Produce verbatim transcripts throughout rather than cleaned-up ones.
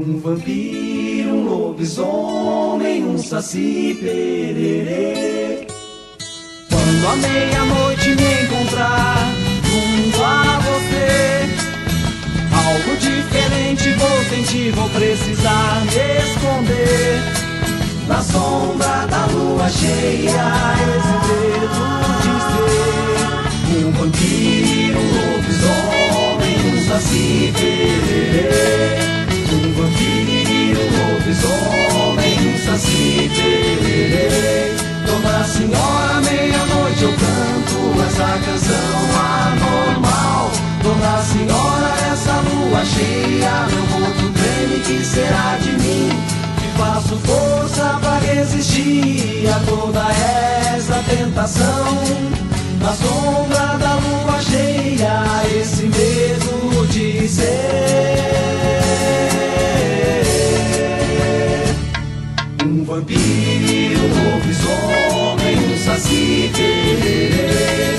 Um vampiro, um lobisomem, um saci pererê. Quando à meia-noite me encontrar junto a você, algo diferente vou sentir, vou precisar me esconder. Na sombra da lua cheia, esse dedo de ser um vampiro, um lobisomem, um saci pererê. Um vampiro, um lobisomem, um saci pererê. Dona Senhora, meia-noite eu canto essa canção anormal. Dona Senhora, essa lua cheia, meu rosto treme, que será de mim? Que faço força pra resistir a toda essa tentação. Na sombra da lua cheia, esse medo de ser um vampiro, um lobisomem, um saci pererê.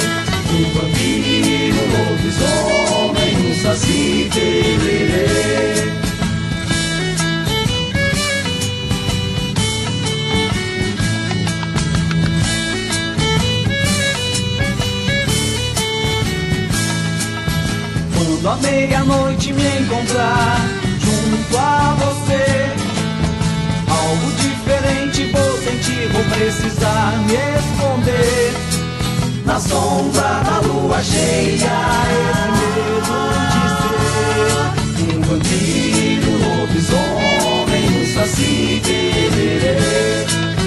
Um vampiro, um lobisomem, um saci pererê. Quando à meia-noite me encontrar junto a você, algo diferente vou sentir, vou precisar me esconder. Na sombra da lua cheia, esse medo de ser um vampiro, um lobisomem, um saci pererê.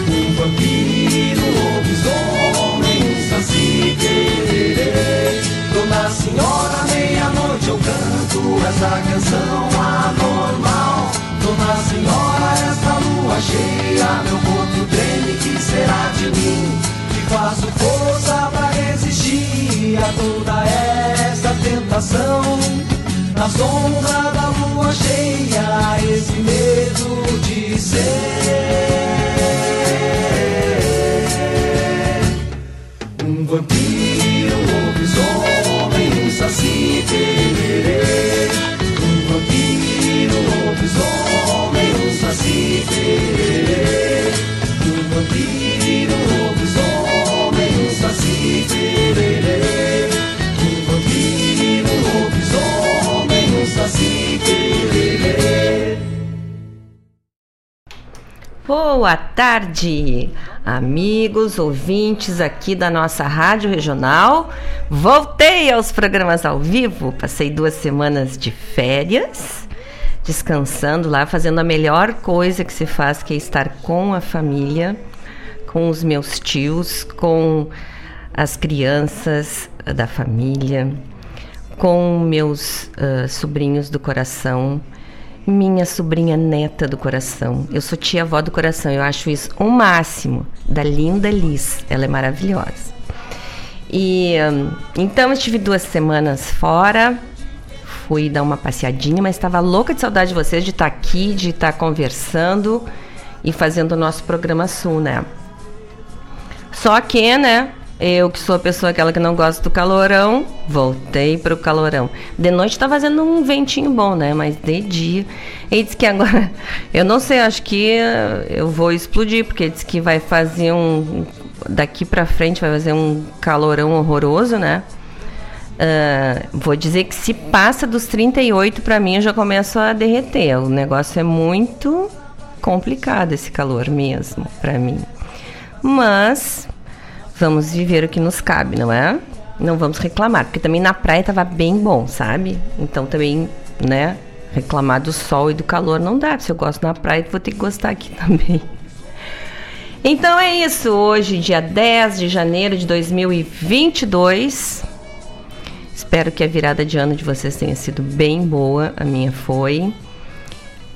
Um vampiro, um lobisomem, um saci pererê. Dona Senhora, meia-noite eu canto essa canção anormal. Dona Senhora, essa lua cheia, meu corpo treme, que será de mim? Que faço força pra resistir a toda essa tentação. Na sombra da lua cheia, esse medo de ser um vampiro, um lobisomem, um saci pererê. Um vampiro, um lobisomem, saci pererê. Um vampiro, um lobisomem, um saci pererê. Um vampiro, um lobisomem, um saci pererê. Boa tarde, amigos, ouvintes aqui da nossa Rádio Regional. Voltei aos programas ao vivo, passei duas semanas de férias, descansando lá, fazendo a melhor coisa que se faz, que é estar com a família, com os meus tios, com as crianças da família, com meus uh, sobrinhos do coração, minha sobrinha neta do coração. Eu sou tia-avó do coração, eu acho isso o máximo, da linda Liz, ela é maravilhosa. E um, então eu estive duas semanas fora, fui dar uma passeadinha, mas estava louca de saudade de vocês, de estar tá aqui, de estar tá conversando e fazendo o nosso programa Sul, né? Só que, né, eu que sou a pessoa aquela que não gosta do calorão, voltei pro calorão. De noite tá fazendo um ventinho bom, né? Mas de dia... E diz que agora... Eu não sei, acho que eu vou explodir, porque diz que vai fazer um... Daqui pra frente vai fazer um calorão horroroso, né? Uh, vou dizer que se passa dos trinta e oito, para mim eu já começo a derreter. O negócio é muito complicado, esse calor mesmo, para mim. Mas vamos viver o que nos cabe, não é? Não vamos reclamar, porque também na praia tava bem bom, sabe? Então também, né, reclamar do sol e do calor não dá. Se eu gosto na praia, vou ter que gostar aqui também. Então é isso, hoje dia dez de janeiro de dois mil e vinte e dois. Espero que a virada de ano de vocês tenha sido bem boa. A minha foi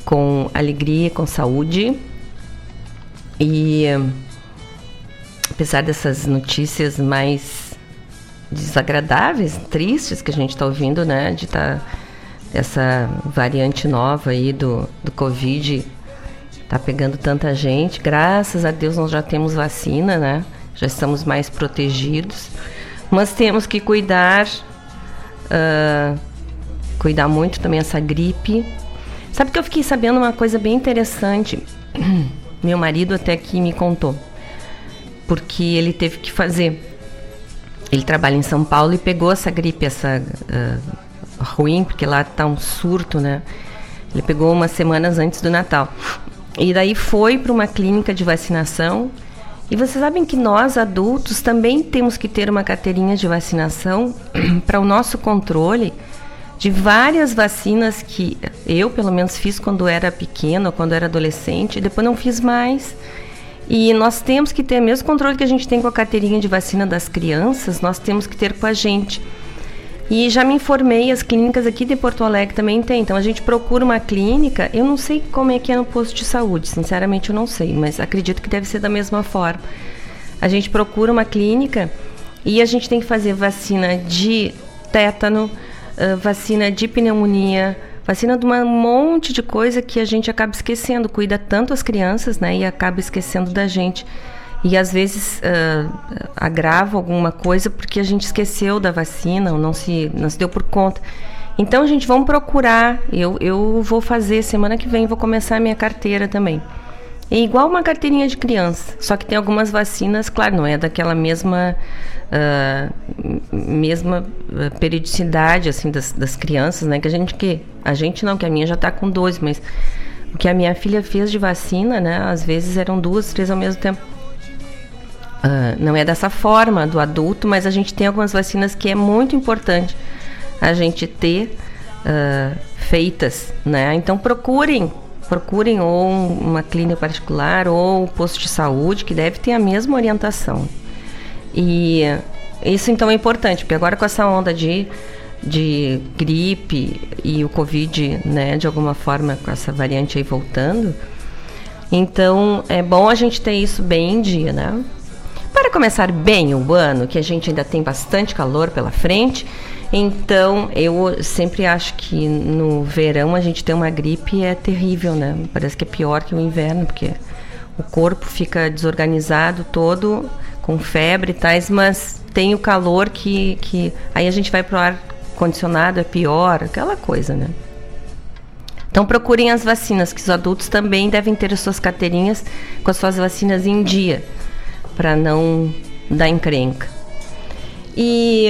com alegria, com saúde. E apesar dessas notícias mais desagradáveis, tristes que a gente está ouvindo, né? De tá, essa variante nova aí do, do Covid tá pegando tanta gente. Graças a Deus nós já temos vacina, né? Já estamos mais protegidos. Mas temos que cuidar... Uh, cuidar muito também essa gripe. Sabe que eu fiquei sabendo uma coisa bem interessante? Meu marido até que me contou, porque ele teve que fazer... Ele trabalha em São Paulo e pegou essa gripe, essa uh, ruim, porque lá tá um surto, né? Ele pegou umas semanas antes do Natal. E daí foi para uma clínica de vacinação. E vocês sabem que nós, adultos, também temos que ter uma carteirinha de vacinação para o nosso controle de várias vacinas que eu, pelo menos, fiz quando era pequena, quando era adolescente, e depois não fiz mais. E nós temos que ter o mesmo controle que a gente tem com a carteirinha de vacina das crianças, nós temos que ter com a gente. E já me informei, as clínicas aqui de Porto Alegre também tem. Então a gente procura uma clínica, eu não sei como é que é no posto de saúde, sinceramente eu não sei, mas acredito que deve ser da mesma forma. A gente procura uma clínica e a gente tem que fazer vacina de tétano, vacina de pneumonia, vacina de um monte de coisa que a gente acaba esquecendo, cuida tanto as crianças, né, e acaba esquecendo da gente. E às vezes uh, agrava alguma coisa porque a gente esqueceu da vacina ou não se, não se deu por conta. Então, gente, vamos procurar. Eu, eu vou fazer, semana que vem, vou começar a minha carteira também. É igual uma carteirinha de criança, só que tem algumas vacinas, claro, não é daquela mesma, uh, mesma periodicidade assim, das, das crianças, né? Que a gente que a gente não, que a minha já está com dois, mas o que a minha filha fez de vacina, né? Às vezes eram duas, três ao mesmo tempo. Uh, não é dessa forma do adulto, mas a gente tem algumas vacinas que é muito importante a gente ter uh, feitas, né? Então procurem. Procurem ou uma clínica particular ou um posto de saúde, que deve ter a mesma orientação. E isso, então, é importante, porque agora com essa onda de, de gripe e o Covid, né, de alguma forma, com essa variante aí voltando, então é bom a gente ter isso bem em dia, né? Para começar bem o ano, que a gente ainda tem bastante calor pela frente... Então, eu sempre acho que no verão a gente ter uma gripe é terrível, né? Parece que é pior que o inverno, porque o corpo fica desorganizado todo, com febre e tais, mas tem o calor que, que... Aí a gente vai pro ar condicionado, é pior, aquela coisa, né? Então, procurem as vacinas, que os adultos também devem ter as suas carteirinhas com as suas vacinas em dia, para não dar encrenca. E...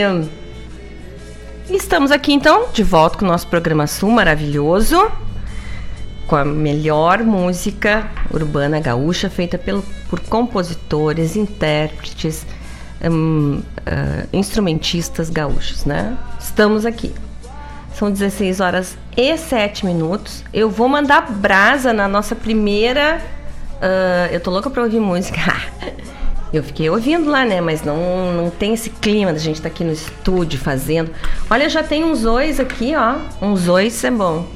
Estamos aqui, então, de volta com o nosso programa Sul maravilhoso, com a melhor música urbana gaúcha, feita pelo, por compositores, intérpretes, hum, uh, instrumentistas gaúchos, né? Estamos aqui. São dezesseis horas e sete minutos. Eu vou mandar brasa na nossa primeira... Uh, eu tô louca pra ouvir música. Eu fiquei ouvindo lá, né? Mas não, não tem esse clima da gente tá aqui no estúdio fazendo. Olha, já tem uns ois aqui, ó. Uns ois é bom.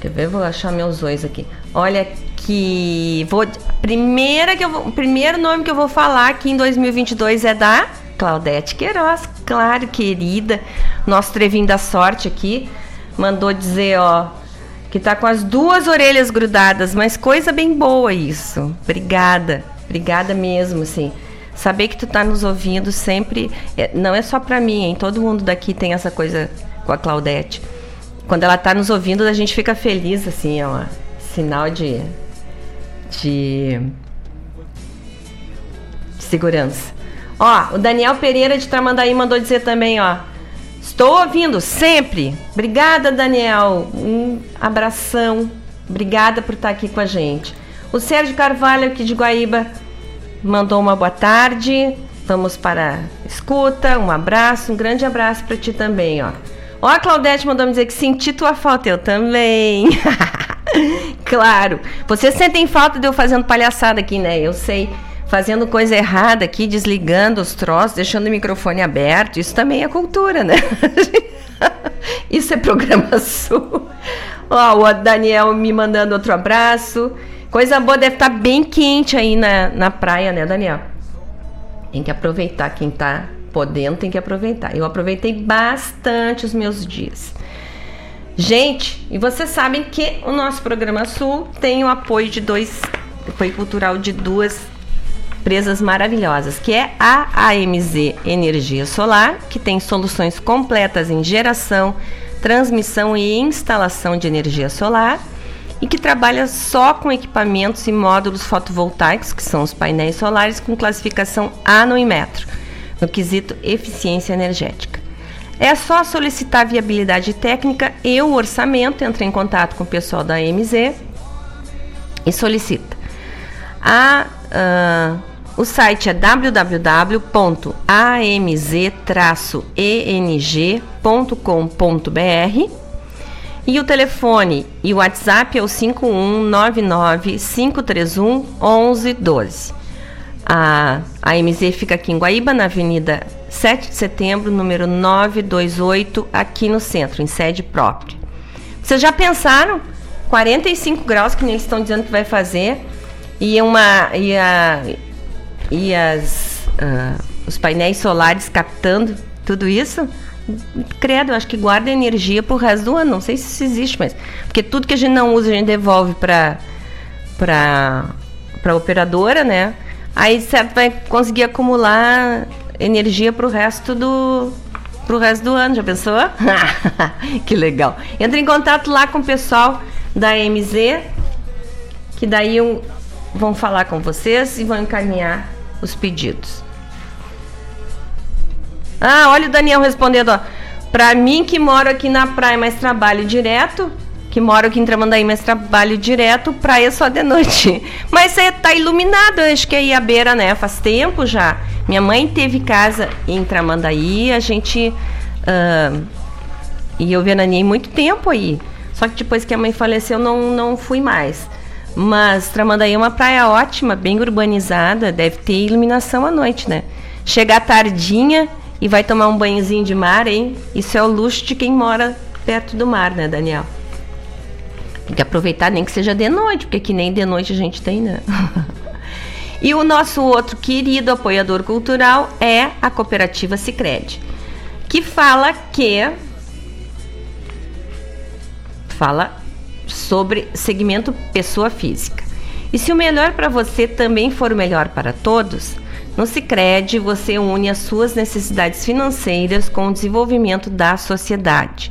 Quer ver? Vou achar meus ois aqui. Olha que... Vou... Primeira que eu vou... O primeiro nome que eu vou falar aqui em dois mil e vinte e dois é da Claudete Queiroz. Claro, querida. Nosso trevinho da sorte aqui. Mandou dizer, ó... Que tá com as duas orelhas grudadas. Mas coisa bem boa isso. Obrigada. Obrigada mesmo, assim. Saber que tu tá nos ouvindo sempre, não é só pra mim, hein? Todo mundo daqui tem essa coisa com a Claudete. Quando ela tá nos ouvindo, a gente fica feliz, assim, é um sinal de, de segurança. Ó, o Daniel Pereira de Tramandaí mandou dizer também, ó, estou ouvindo sempre. Obrigada, Daniel. Um abração. Obrigada por estar aqui com a gente. O Sérgio Carvalho, aqui de Guaíba, mandou uma boa tarde. Vamos para a escuta. Um abraço, um grande abraço para ti também, ó. Ó, a Claudete mandou me dizer que senti tua falta. Eu também. Claro. Vocês sentem falta de eu fazendo palhaçada aqui, né? Eu sei. Fazendo coisa errada aqui, desligando os troços, deixando o microfone aberto. Isso também é cultura, né? Isso é programa sul. Ó, o Daniel me mandando outro abraço. Coisa boa, deve estar bem quente aí na, na praia, né, Daniel? Tem que aproveitar, quem tá podendo tem que aproveitar. Eu aproveitei bastante os meus dias. Gente, e vocês sabem que o nosso programa Sul tem o apoio de dois, apoio cultural de duas empresas maravilhosas, que é a A M Z Energia Solar, que tem soluções completas em geração, transmissão e instalação de energia solar e que trabalha só com equipamentos e módulos fotovoltaicos, que são os painéis solares, com classificação A no Inmetro, no quesito eficiência energética. É só solicitar a viabilidade técnica e o orçamento, entra em contato com o pessoal da A M Z e solicita. A, uh, o site é w w w ponto a m z traço e n g ponto com ponto b r e o telefone e o WhatsApp é o cinco um nove nove, cinco três um, um um um dois. A A M Z fica aqui em Guaíba, na Avenida sete de setembro, número novecentos e vinte e oito, aqui no centro, em sede própria. Vocês já pensaram? quarenta e cinco graus, que nem eles estão dizendo que vai fazer, e, uma, e, a, e as, uh, os painéis solares captando tudo isso? Credo, eu acho que guarda energia por resto do ano, não sei se isso existe, mas... Porque tudo que a gente não usa, a gente devolve para a operadora, né? Aí você vai conseguir acumular energia para o resto do pro resto do ano, já pensou? Que legal. Entra em contato lá com o pessoal da A M Z, que daí eu, vão falar com vocês e vão encaminhar os pedidos. Ah, olha o Daniel respondendo, ó. Para mim que moro aqui na praia, mas trabalho direto, que moro aqui em Tramandaí, mas trabalho direto, praia só de noite. Mas você tá iluminado, acho que aí a beira, né? Faz tempo já. Minha mãe teve casa em Tramandaí, a gente... Uh, e eu veraneei muito tempo aí. Só que depois que a mãe faleceu, não, não fui mais. Mas Tramandaí é uma praia ótima, bem urbanizada, deve ter iluminação à noite, né? Chegar tardinha e vai tomar um banhozinho de mar, hein? Isso é o luxo de quem mora perto do mar, né, Daniel? Tem que aproveitar, nem que seja de noite, porque que nem de noite a gente tem, né? E o nosso outro querido apoiador cultural é a cooperativa Sicredi, que fala que... Fala sobre segmento pessoa física. E se o melhor para você também for o melhor para todos, no Sicredi você une as suas necessidades financeiras com o desenvolvimento da sociedade.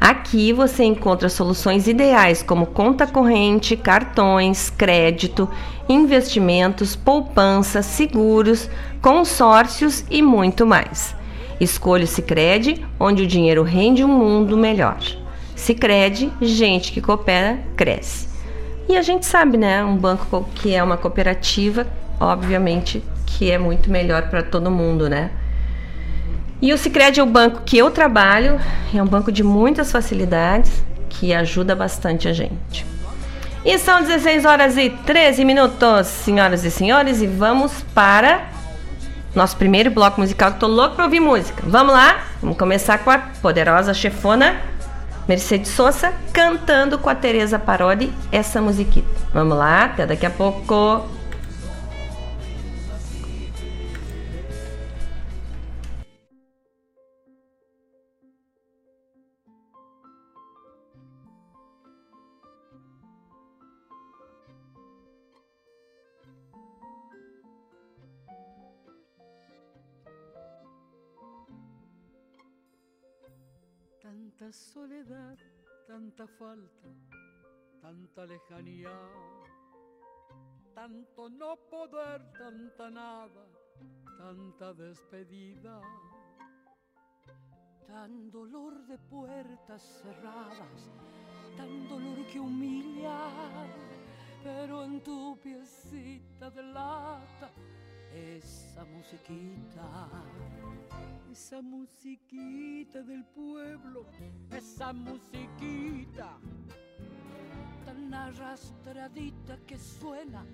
Aqui você encontra soluções ideais como conta corrente, cartões, crédito, investimentos, poupança, seguros, consórcios e muito mais. Escolha o Sicredi, onde o dinheiro rende um mundo melhor. Sicredi, gente que coopera, cresce. E a gente sabe, né? Um banco que é uma cooperativa, obviamente que é muito melhor para todo mundo, né? E o Sicredi é o banco que eu trabalho, é um banco de muitas facilidades, que ajuda bastante a gente. E são dezesseis horas e treze minutos, senhoras e senhores, e vamos para nosso primeiro bloco musical, que tô louco para ouvir música. Vamos lá, vamos começar com a poderosa chefona Mercedes Souza, cantando com a Teresa Parodi essa musiquita. Vamos lá, até daqui a pouco... Tanta soledad, tanta falta, tanta lejanía, tanto no poder, tanta nada, tanta despedida, tan dolor de puertas cerradas, tan dolor que humilla, pero en tu piecita de lata, esa musiquita, esa musiquita del pueblo, esa musiquita tan arrastradita que suena,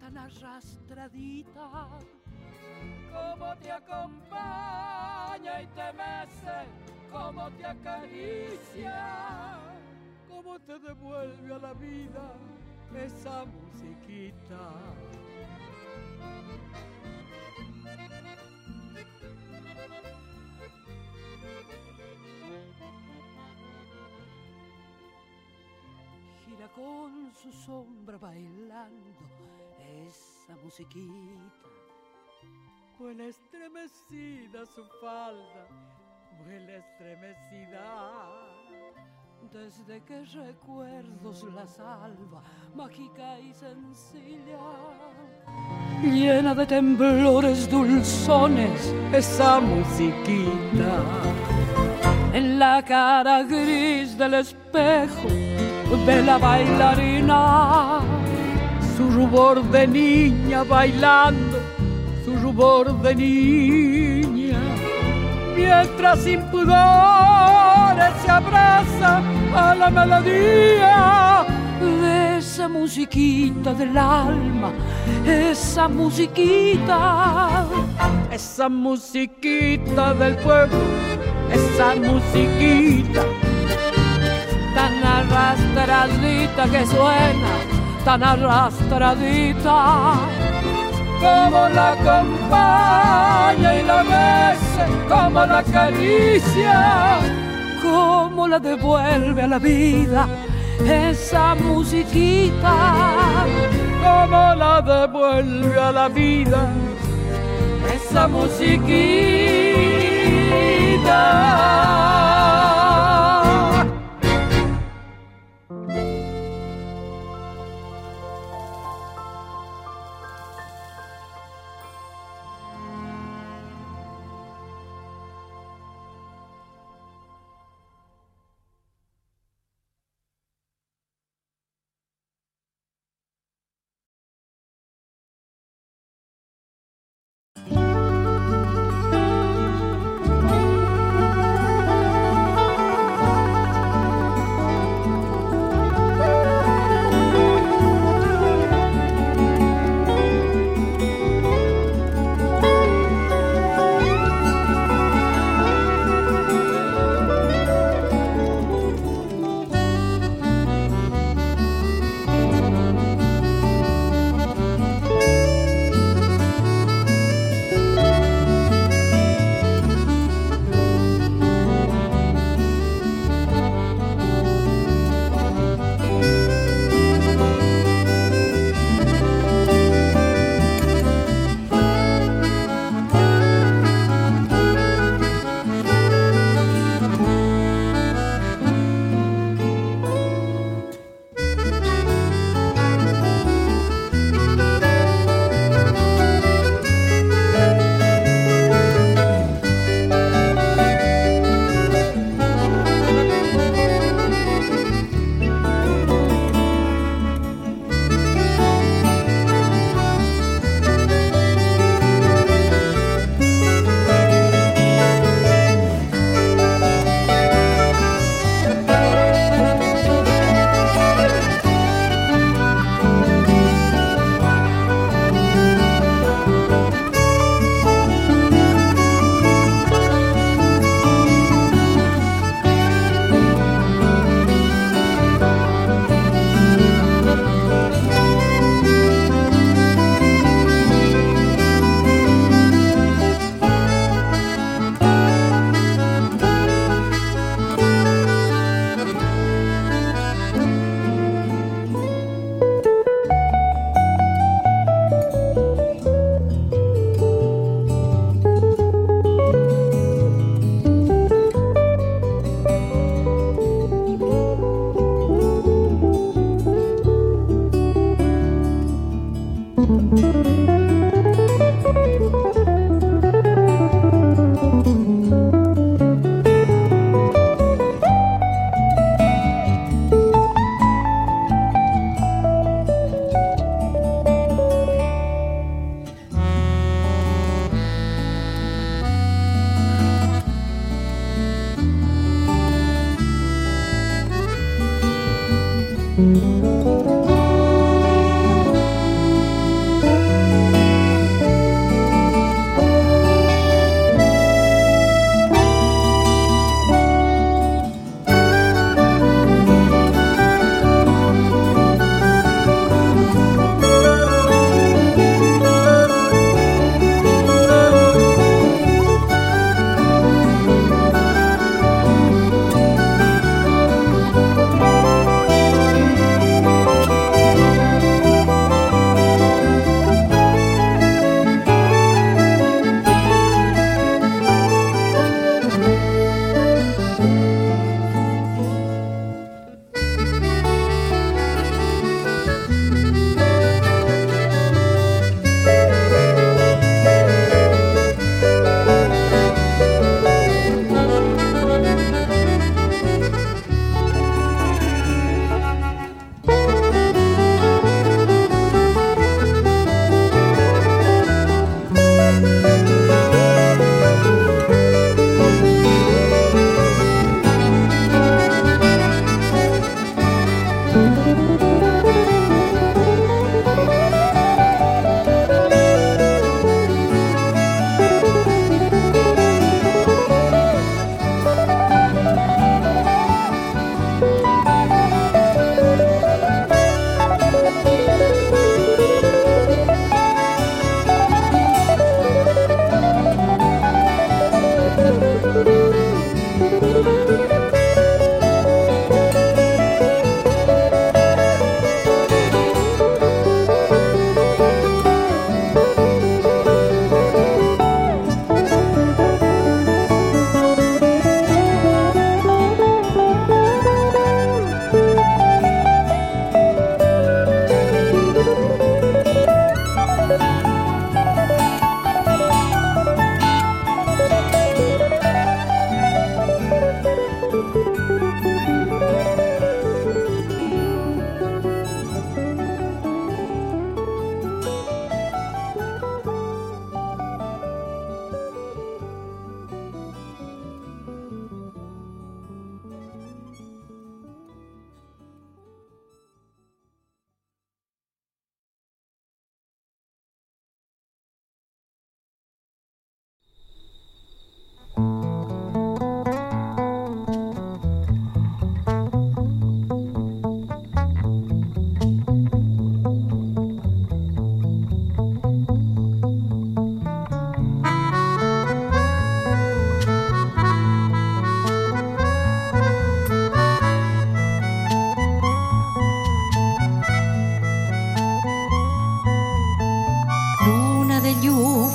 tan arrastradita como te acompaña y te mece, como te acaricia, como te devuelve a la vida esa musiquita. Gira con su sombra bailando esa musiquita, vuela estremecida su falda, vuela estremecida. Desde que recuerdos la salva, mágica y sencilla, llena de temblores dulzones, esa musiquita. En la cara gris del espejo de la bailarina, su rubor de niña bailando, su rubor de niña, mientras sin pudores se abraza a la melodía de esa musiquita del alma, esa musiquita, esa musiquita del pueblo, esa musiquita tan arrastradita que suena, tan arrastradita como la acompaña y la besa, como la acaricia, como la devuelve a la vida, esa musiquita, como la devuelve a la vida, esa musiquita.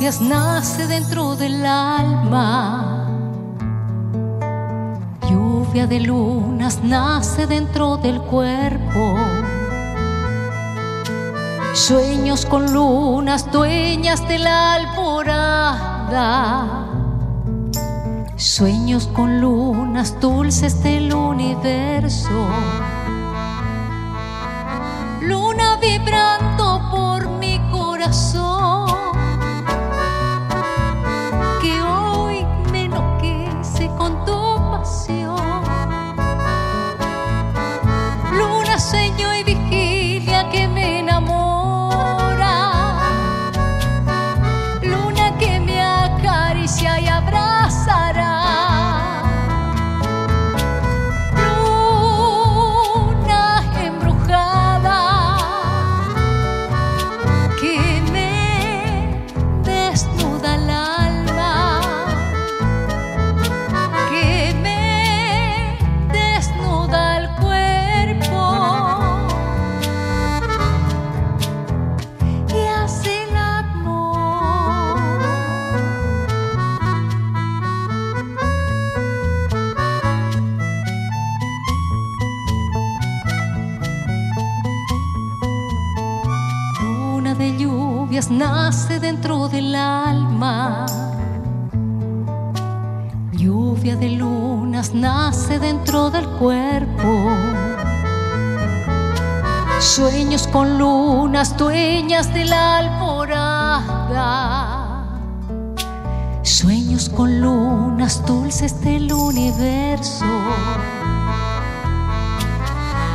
Dios nace dentro del alma. Lluvia de lunas nace dentro del cuerpo. Sueños con lunas dueñas de la alborada. Sueños con lunas dulces del universo. Luna vibrando por mi corazón, que hoy me enloquece con tu pasión. Luna, sueño y vigilia que me enamora. Luna que me acaricia y abrazará. Nace dentro del alma. Lluvia de lunas nace dentro del cuerpo. Sueños con lunas dueñas de la alborada. Sueños con lunas dulces del universo.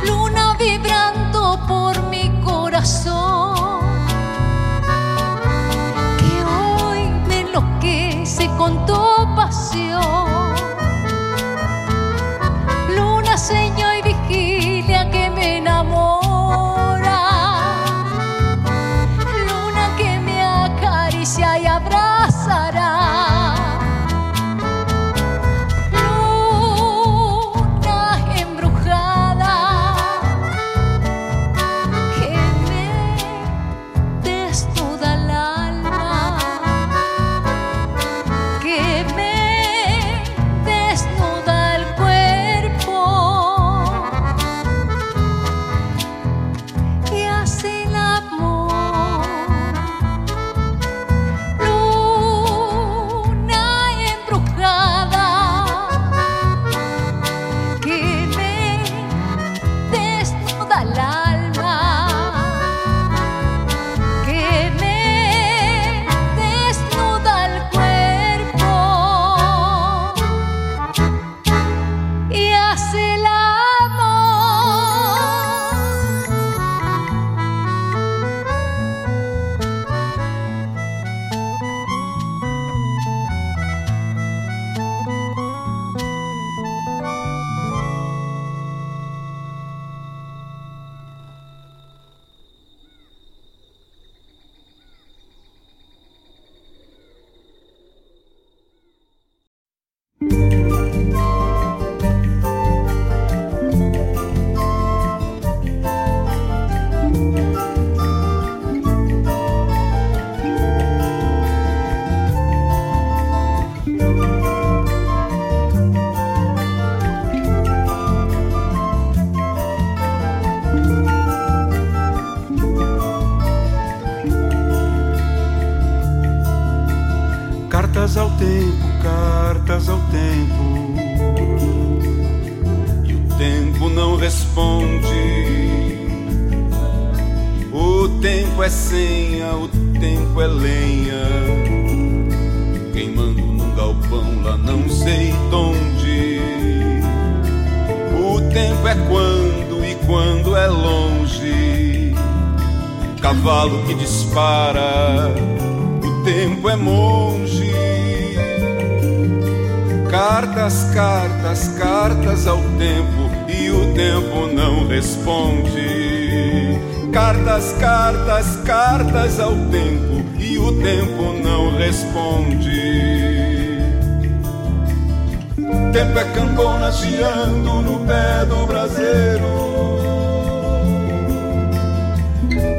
Luna vibrando por mi corazón, con tu pasión. Luna, sueño y vigilia que me enamora. Luna que me acaricia y abrazará.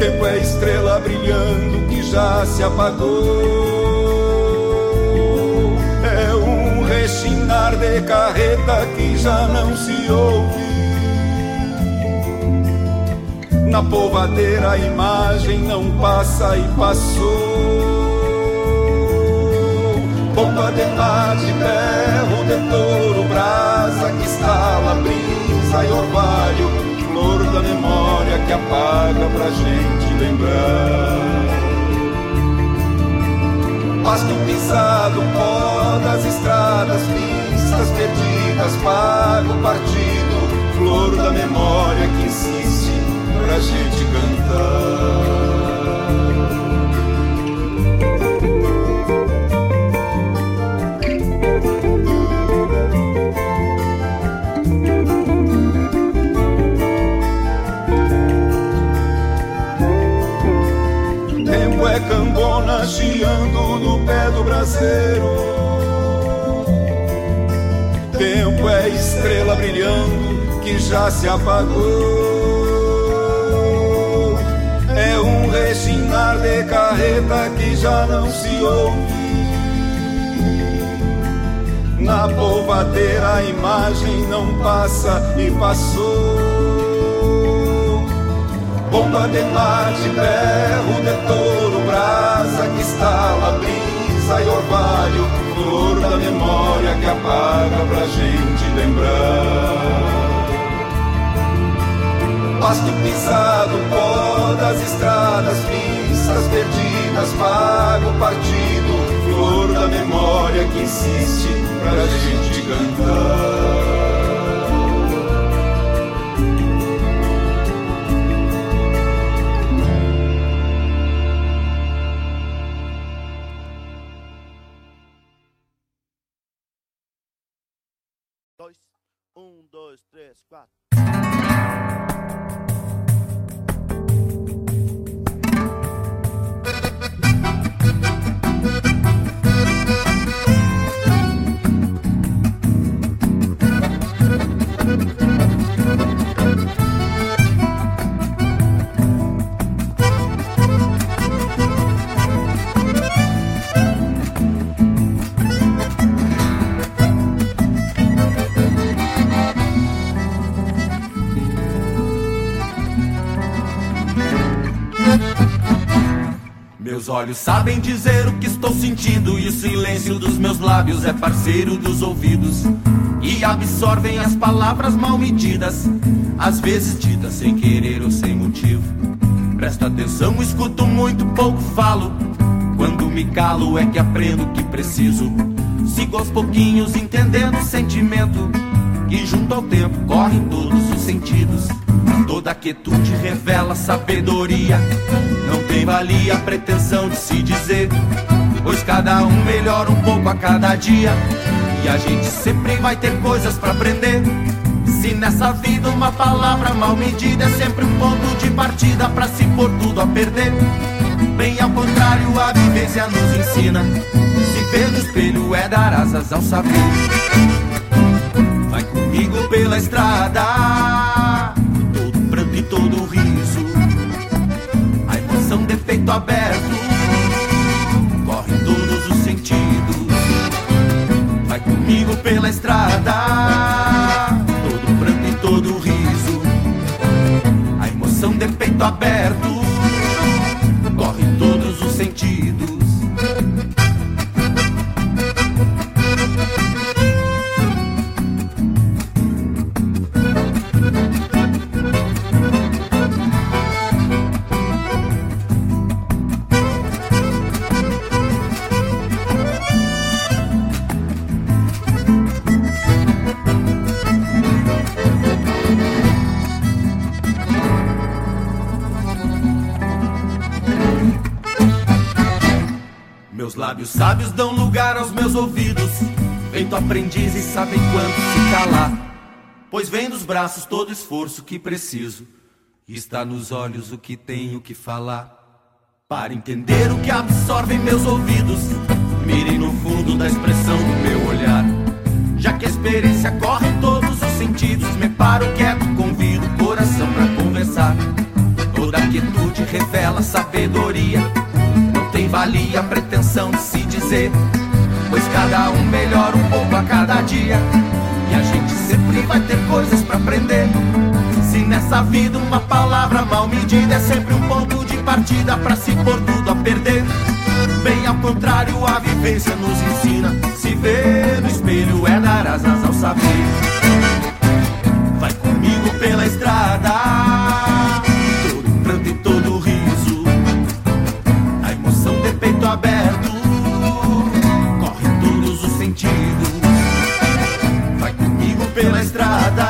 tempo é estrela brilhando que já se apagou. É um rechinar de carreta que já não se ouve. Na povadeira a imagem não passa e passou. Bomba de pá de ferro, de touro, brasa que estala, brisa e orvalho, flor da memória que apaga pra gente lembrar. Pasto pisado, pó das estradas, pistas perdidas, pago partido, flor da memória que insiste pra gente cantar. Cambona chiando no pé do braseiro. Tempo é estrela brilhando que já se apagou. É um rechinar de carreta que já não se ouve. Na polvadeira a imagem não passa e passou. Bomba de mate, ferro, de touro, brasa que estala, brisa e orvalho, flor da memória que apaga pra gente lembrar. Pasto pisado, pó das estradas, pistas perdidas, pago partido, flor da memória que insiste pra gente cantar. Meus olhos sabem dizer o que estou sentindo, e o silêncio dos meus lábios é parceiro dos ouvidos, e absorvem as palavras mal medidas, às vezes ditas sem querer ou sem motivo. Presta atenção, escuto muito, pouco falo. Quando me calo é que aprendo o que preciso. Sigo aos pouquinhos entendendo o sentimento que junto ao tempo corre em todos os sentidos. Toda quietude revela sabedoria. Não tem valia a pretensão de se dizer, pois cada um melhora um pouco a cada dia, e a gente sempre vai ter coisas pra aprender. Se nessa vida uma palavra mal medida é sempre um ponto de partida pra se pôr tudo a perder. Bem ao contrário, a vivência nos ensina, se ver no espelho é dar asas ao saber. Vai comigo pela estrada, todo pranto e todo riso, a emoção de peito aberto corre em todos os sentidos. Vai comigo pela estrada, todo pranto e todo riso, a emoção de peito aberto corre em todos os sentidos. Lábios sábios dão lugar aos meus ouvidos, feito aprendiz e sabem quando se calar, pois vem dos braços todo esforço que preciso, e está nos olhos o que tenho que falar. Para entender o que absorvem meus ouvidos, mirem no fundo da expressão do meu olhar. Já que a experiência corre em todos os sentidos, me paro quieto, convido o coração pra conversar. Toda quietude revela sabedoria. Não tem valia a pretensão de se dizer, pois cada um melhora um pouco a cada dia. E a gente sempre vai ter coisas pra aprender. Se nessa vida uma palavra mal medida é sempre um ponto de partida pra se pôr tudo a perder. Bem ao contrário, a vivência nos ensina. Se ver no espelho é dar asas ao saber. Vai comigo pela estrada, todo pranto e todo riso, a emoção de peito aberto, corre em todos os sentidos. Vai comigo pela estrada,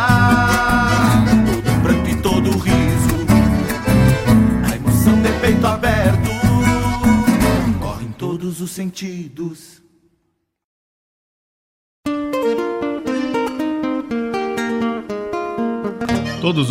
todo pranto e todo riso, a emoção de peito aberto, corre em todos os sentidos. Todos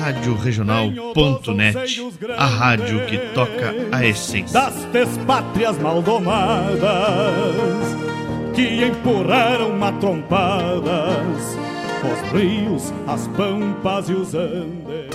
Rádio Regional ponto net, a rádio que toca a essência das despátrias maldomadas, que empurraram matrompadas os rios, as pampas e os andes.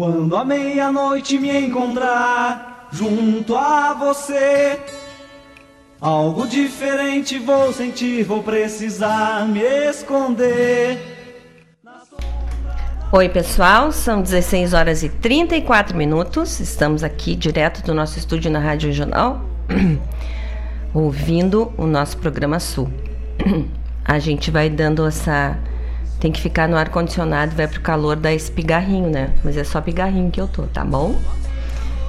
Quando à meia-noite me encontrar junto a você, algo diferente vou sentir, vou precisar me esconder. Oi pessoal, são dezesseis horas e trinta e quatro minutos, estamos aqui direto do nosso estúdio na Rádio Regional, ouvindo o nosso programa Sul. A gente vai dando essa... Tem que ficar no ar-condicionado, vai pro calor da esse pigarrinho, né? Mas é só pigarrinho que eu tô, tá bom?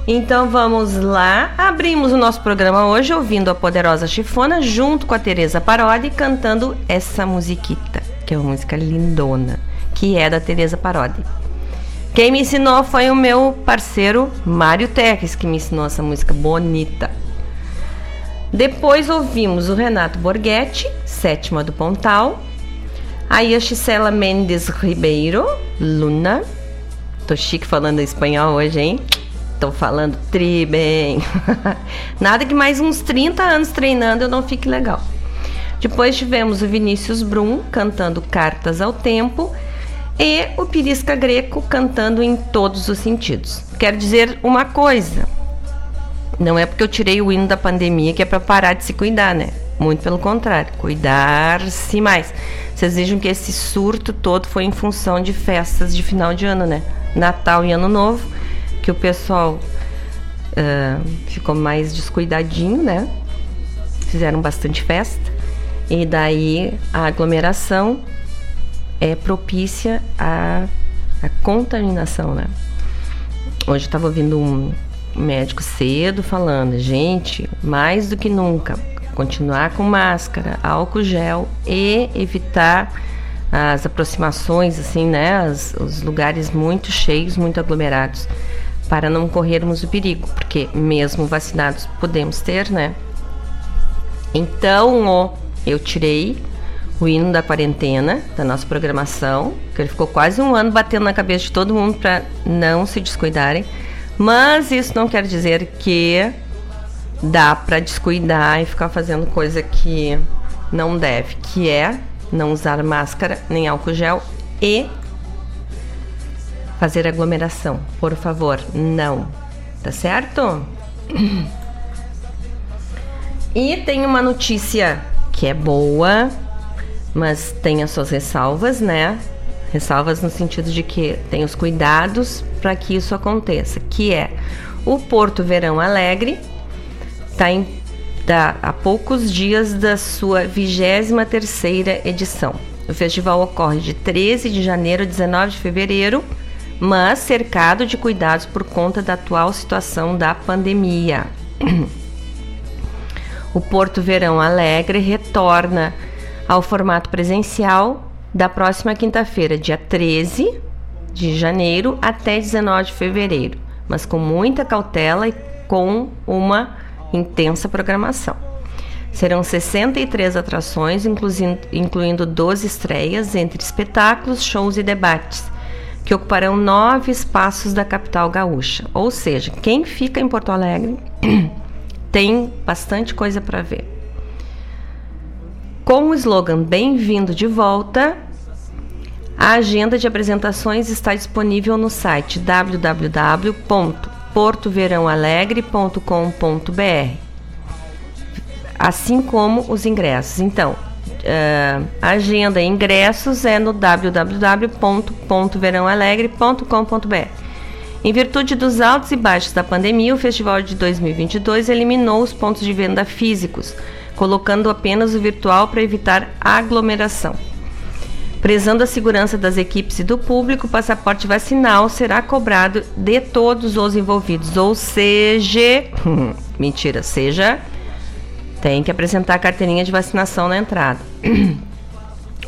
Então vamos lá. Abrimos o nosso programa hoje ouvindo a Poderosa Chifona junto com a Teresa Parodi cantando essa musiquita, que é uma música lindona, que é da Teresa Parodi. Quem me ensinou foi o meu parceiro Mário Tex, que me ensinou essa música bonita. Depois ouvimos o Renato Borghetti, Sétima do Pontal. Aí a Gisela Mendes Ribeiro, Luna. Tô chique falando espanhol hoje, hein? Tô falando tri bem. Nada que mais uns trinta anos treinando eu não fique legal. Depois tivemos o Vinícius Brum cantando Cartas ao Tempo e o Pirisca Greco cantando Em Todos os Sentidos. Quero dizer uma coisa. Não é porque eu tirei o hino da pandemia que é pra parar de se cuidar, né? Muito pelo contrário, cuidar-se mais. Vocês vejam que esse surto todo foi em função de festas de final de ano, né? Natal e Ano Novo, que o pessoal uh, ficou mais descuidadinho, né? Fizeram bastante festa. E daí a aglomeração é propícia à, à contaminação, né? Hoje eu estava ouvindo um médico cedo falando, gente, mais do que nunca... Continuar com máscara, álcool gel e evitar as aproximações, assim, né? As, os lugares muito cheios, muito aglomerados, para não corrermos o perigo, porque mesmo vacinados podemos ter, né? Então, ó, eu tirei o hino da quarentena da nossa programação, que ele ficou quase um ano batendo na cabeça de todo mundo para não se descuidarem, mas isso não quer dizer que dá para descuidar e ficar fazendo coisa que não deve, que é não usar máscara nem álcool gel e fazer aglomeração. Por favor, não. Tá certo? E tem uma notícia que é boa, mas tem as suas ressalvas, né? Ressalvas no sentido de que tem os cuidados para que isso aconteça, que é o Porto Verão Alegre, está em, tá a poucos dias da sua vigésima terceira edição. O festival ocorre de treze de janeiro a dezenove de fevereiro, mas cercado de cuidados por conta da atual situação da pandemia. O Porto Verão Alegre retorna ao formato presencial da próxima quinta-feira, dia treze de janeiro até dezenove de fevereiro, mas com muita cautela e com uma intensa programação. Serão sessenta e três atrações, incluindo, incluindo doze estreias entre espetáculos, shows e debates, que ocuparão nove espaços da capital gaúcha. Ou seja, quem fica em Porto Alegre tem bastante coisa para ver. Com o slogan Bem-vindo de Volta, a agenda de apresentações está disponível no site w w w ponto porto verão alegre ponto com ponto b r, assim como os ingressos. Então, uh, agenda e ingressos é no w w w ponto ponto verão alegre ponto com ponto b r. Em virtude dos altos e baixos da pandemia, o festival de dois mil e vinte e dois eliminou os pontos de venda físicos, colocando apenas o virtual para evitar aglomeração. Prezando a segurança das equipes e do público, o passaporte vacinal será cobrado de todos os envolvidos, ou seja, mentira, seja, tem que apresentar a carteirinha de vacinação na entrada.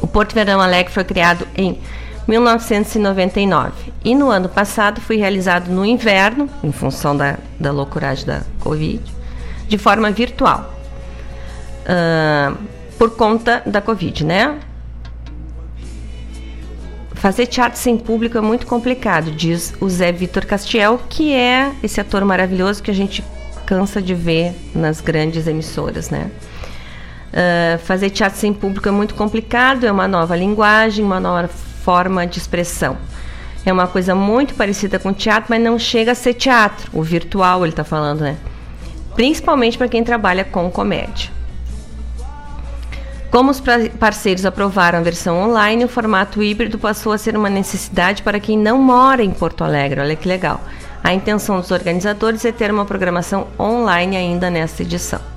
O Porto Verão Alegre foi criado em mil novecentos e noventa e nove e no ano passado foi realizado no inverno, em função da, da loucuragem da Covid, de forma virtual, uh, por conta da Covid, né? Fazer teatro sem público é muito complicado, diz o Zé Vitor Castiel, que é esse ator maravilhoso que a gente cansa de ver nas grandes emissoras, né? Uh, fazer teatro sem público é muito complicado, é uma nova linguagem, uma nova forma de expressão. É uma coisa muito parecida com teatro, mas não chega a ser teatro. O virtual, ele está falando, né? Principalmente para quem trabalha com comédia. Como os parceiros aprovaram a versão online, o formato híbrido passou a ser uma necessidade para quem não mora em Porto Alegre. Olha que legal. A intenção dos organizadores é ter uma programação online ainda nesta edição.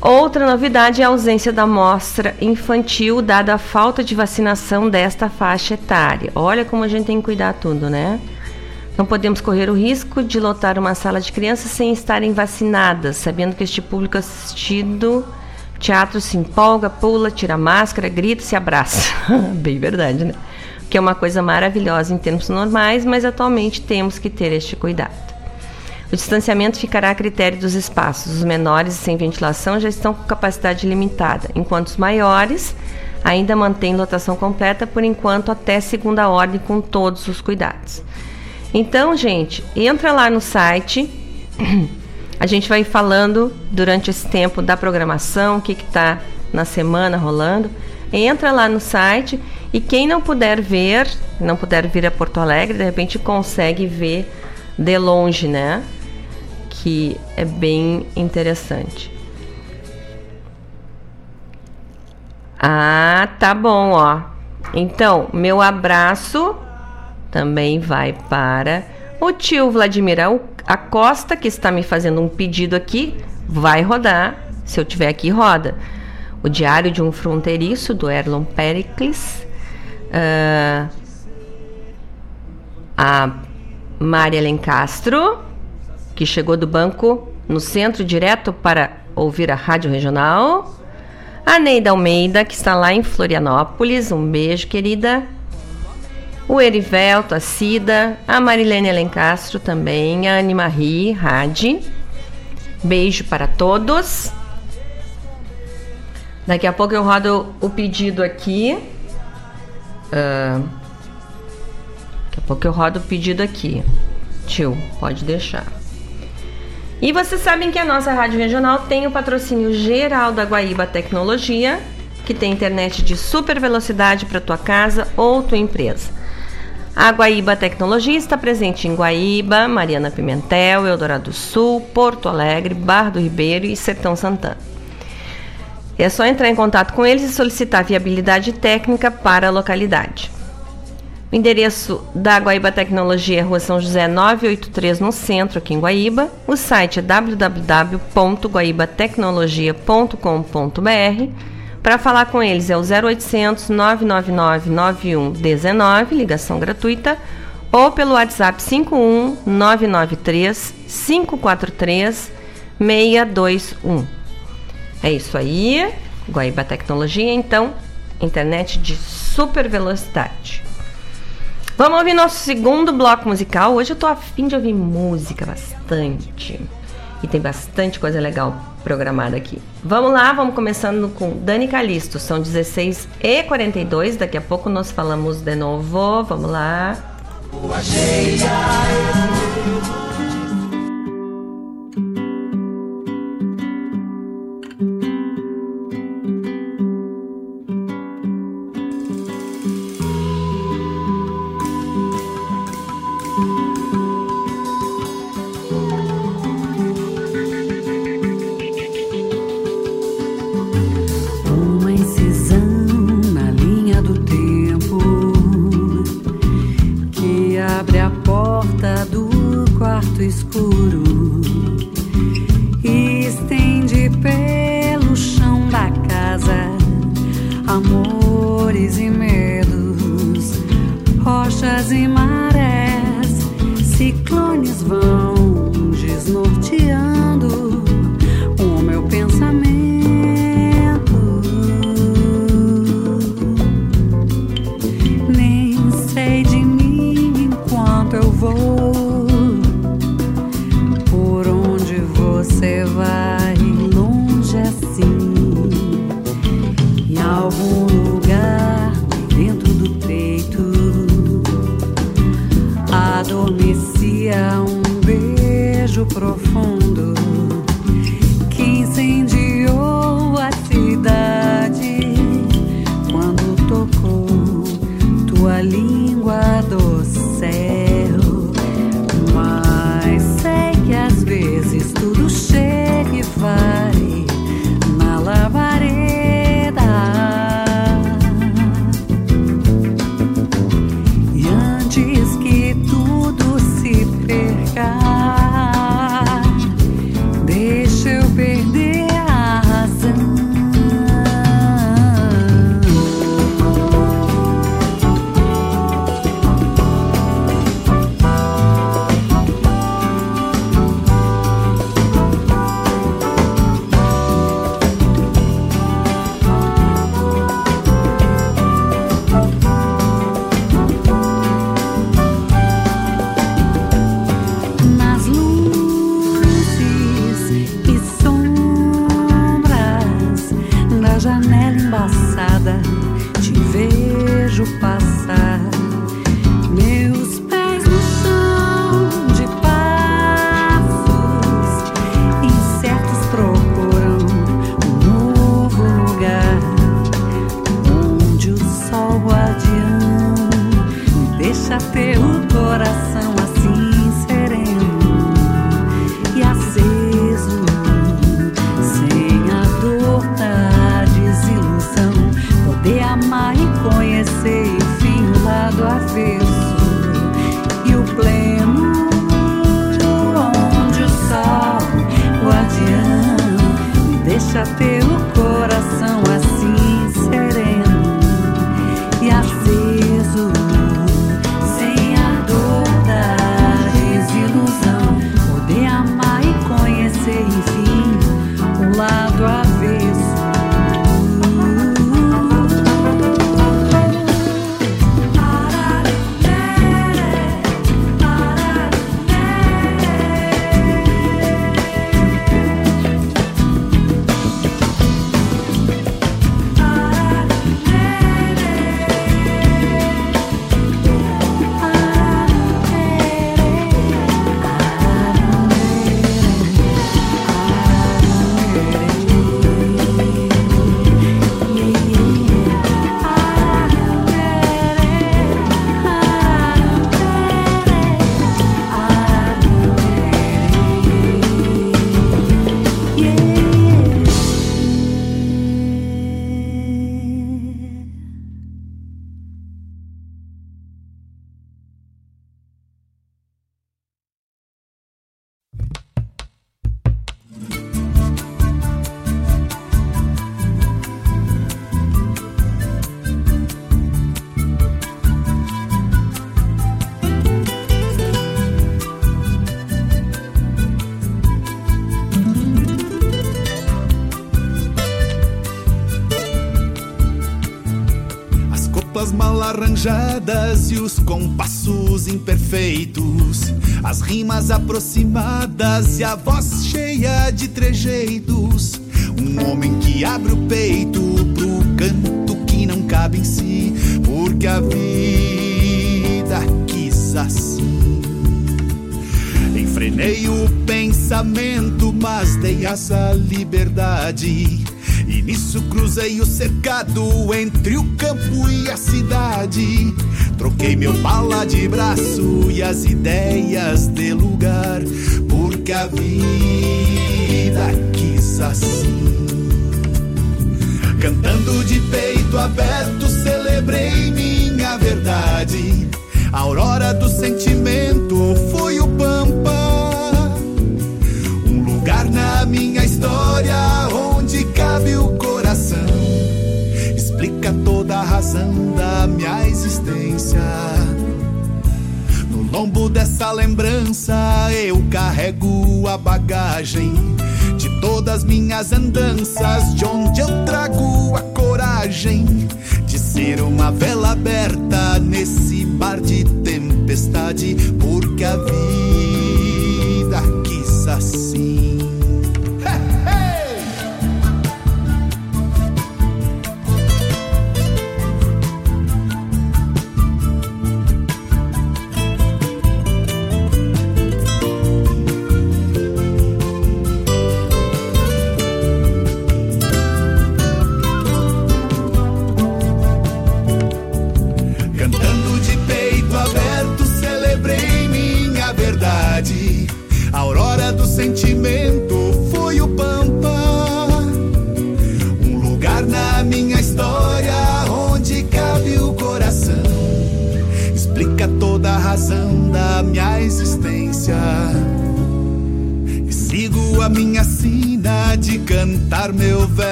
Outra novidade é a ausência da mostra infantil, dada a falta de vacinação desta faixa etária. Olha como a gente tem que cuidar tudo, né? Não podemos correr o risco de lotar uma sala de crianças sem estarem vacinadas, sabendo que este público assistido... teatro se empolga, pula, tira máscara, grita, se abraça. Bem verdade, né? Que é uma coisa maravilhosa em termos normais, mas atualmente temos que ter este cuidado. O distanciamento ficará a critério dos espaços. Os menores sem ventilação já estão com capacidade limitada, enquanto os maiores ainda mantêm lotação completa, por enquanto até segunda ordem, com todos os cuidados. Então, gente, entra lá no site... A gente vai falando durante esse tempo da programação, o que está na semana rolando. Entra lá no site e quem não puder ver, não puder vir a Porto Alegre, de repente consegue ver de longe, né? Que é bem interessante. Ah, tá bom, ó. Então, meu abraço também vai para o tio Vladimir Acosta, que está me fazendo um pedido aqui. Vai rodar, se eu tiver aqui, roda. O Diário de um Fronteiriço, do Erlon Pericles. Uh, a Maria Lencastro, que chegou do banco no centro direto para ouvir a Rádio Regional. A Neida Almeida, que está lá em Florianópolis. Um beijo, querida. O Erivelto, a Cida, a Marilene Alencastro também, a Anne Marie Hadi. Beijo para todos. Daqui a pouco eu rodo o pedido aqui. Uh, daqui a pouco eu rodo o pedido aqui. Tio, pode deixar. E vocês sabem que a nossa Rádio Regional tem o patrocínio geral da Guaíba Tecnologia, que tem internet de super velocidade para tua casa ou tua empresa. A Guaíba Tecnologia está presente em Guaíba, Mariana Pimentel, Eldorado do Sul, Porto Alegre, Barra do Ribeiro e Sertão Santana. É só entrar em contato com eles e solicitar viabilidade técnica para a localidade. O endereço da Guaíba Tecnologia é Rua São José nove oito três, no centro, aqui em Guaíba. O site é w w w ponto guaíba tecnologia ponto com ponto b r. Para falar com eles é o zero oito zero zero nove nove nove nove um um nove, ligação gratuita, ou pelo WhatsApp cinco um nove nove três cinco quatro três seis dois um. É isso aí, Guaíba Tecnologia, então, internet de super velocidade. Vamos ouvir nosso segundo bloco musical. Hoje eu tô afim de ouvir música bastante. E tem bastante coisa legal programada aqui. Vamos lá, vamos começando com Dani Calisto. São dezesseis e quarenta e dois, daqui a pouco nós falamos de novo. Vamos lá. Que tudo se perca, arranjadas e os compassos imperfeitos, as rimas aproximadas e a voz cheia de trejeitos. Um homem que abre o peito pro canto que não cabe em si, porque a vida quis assim. Enfrenei o pensamento, mas dei essa liberdade, e nisso cruzei o cercado entre o campo e a cidade. Troquei meu bala de braço e as ideias de lugar, porque a vida quis assim. Cantando de peito aberto, celebrei minha verdade. A aurora do sentimento foi o pampa, um lugar na minha história onde cabe o coração. Explica toda a razão da minha existência. No lombo dessa lembrança eu carrego a bagagem de todas minhas andanças, de onde eu trago a coragem de ser uma vela aberta nesse mar de tempestade, porque a vida quis assim.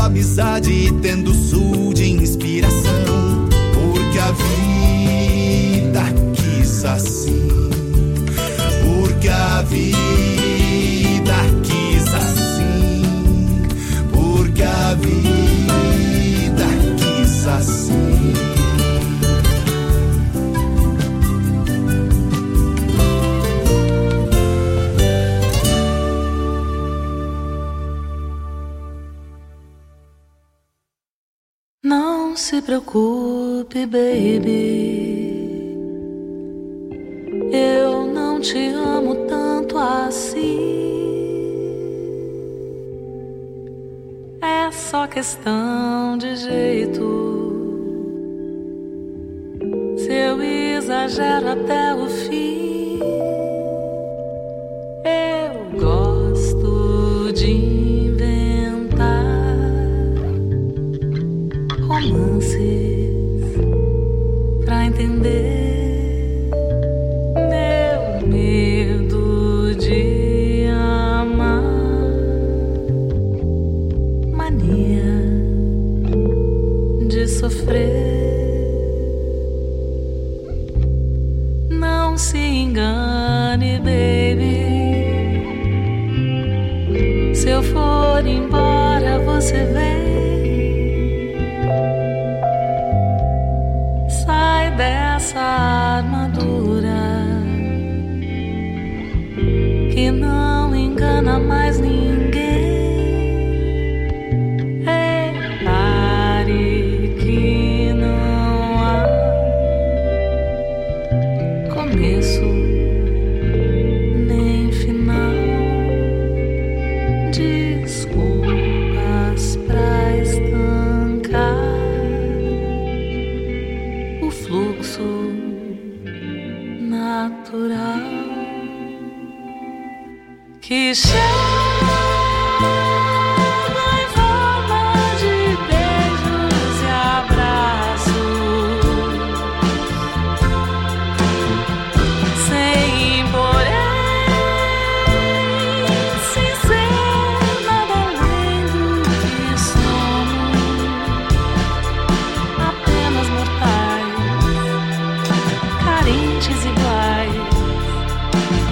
Amizade tendo sul de inspiração, porque a vida quis assim, porque a vida quis assim, porque a vida quis assim. Não se preocupe, baby, eu não te amo tanto assim. É só questão de jeito, se eu exagero até o fim. Eu gosto de pra entender meu medo de amar, mania de sofrer. Não se engane, baby, se eu for embora você vem. Essa armadura que não engana mais ninguém. Repare que não há começo nem final. Desculpas pra estancar o fluxo natural que chega. Iguais,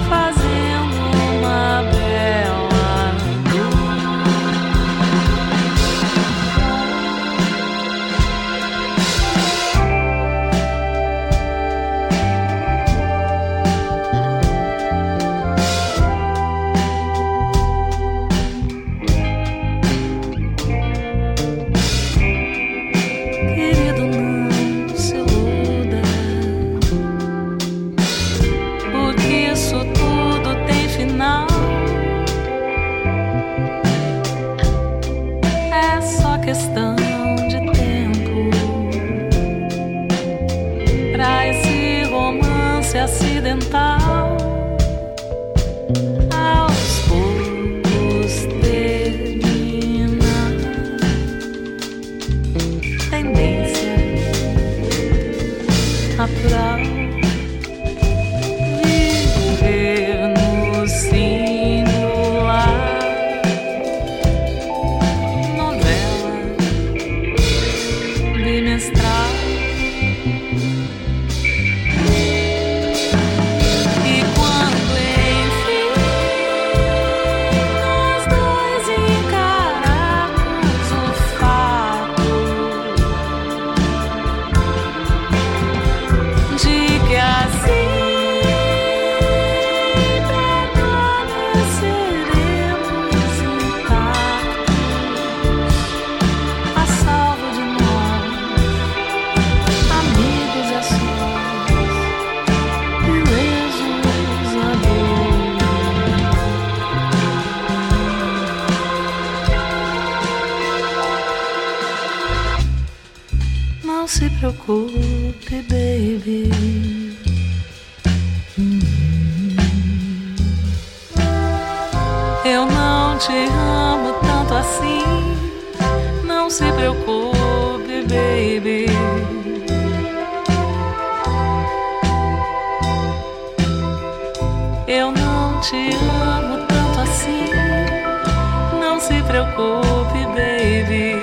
fazendo uma bela se preocupe, baby. Eu não te amo tanto assim. Não se preocupe, baby. Eu não te amo tanto assim. Não se preocupe, baby.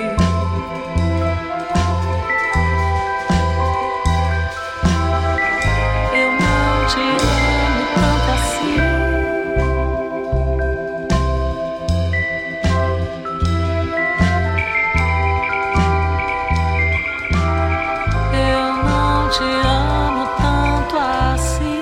Eu não te amo tanto assim. Eu não te amo tanto assim.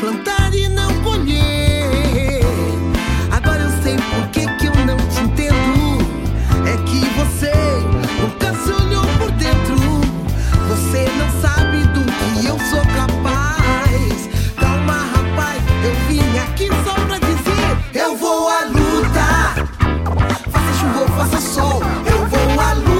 plantar e não colher. Agora eu sei por que que eu não te entendo. É que você o cancelou por dentro. Você não sabe do que eu sou capaz. Calma, rapaz, eu vim aqui só pra dizer: eu vou à luta. Faça chuva ou faça sol, eu vou à luta.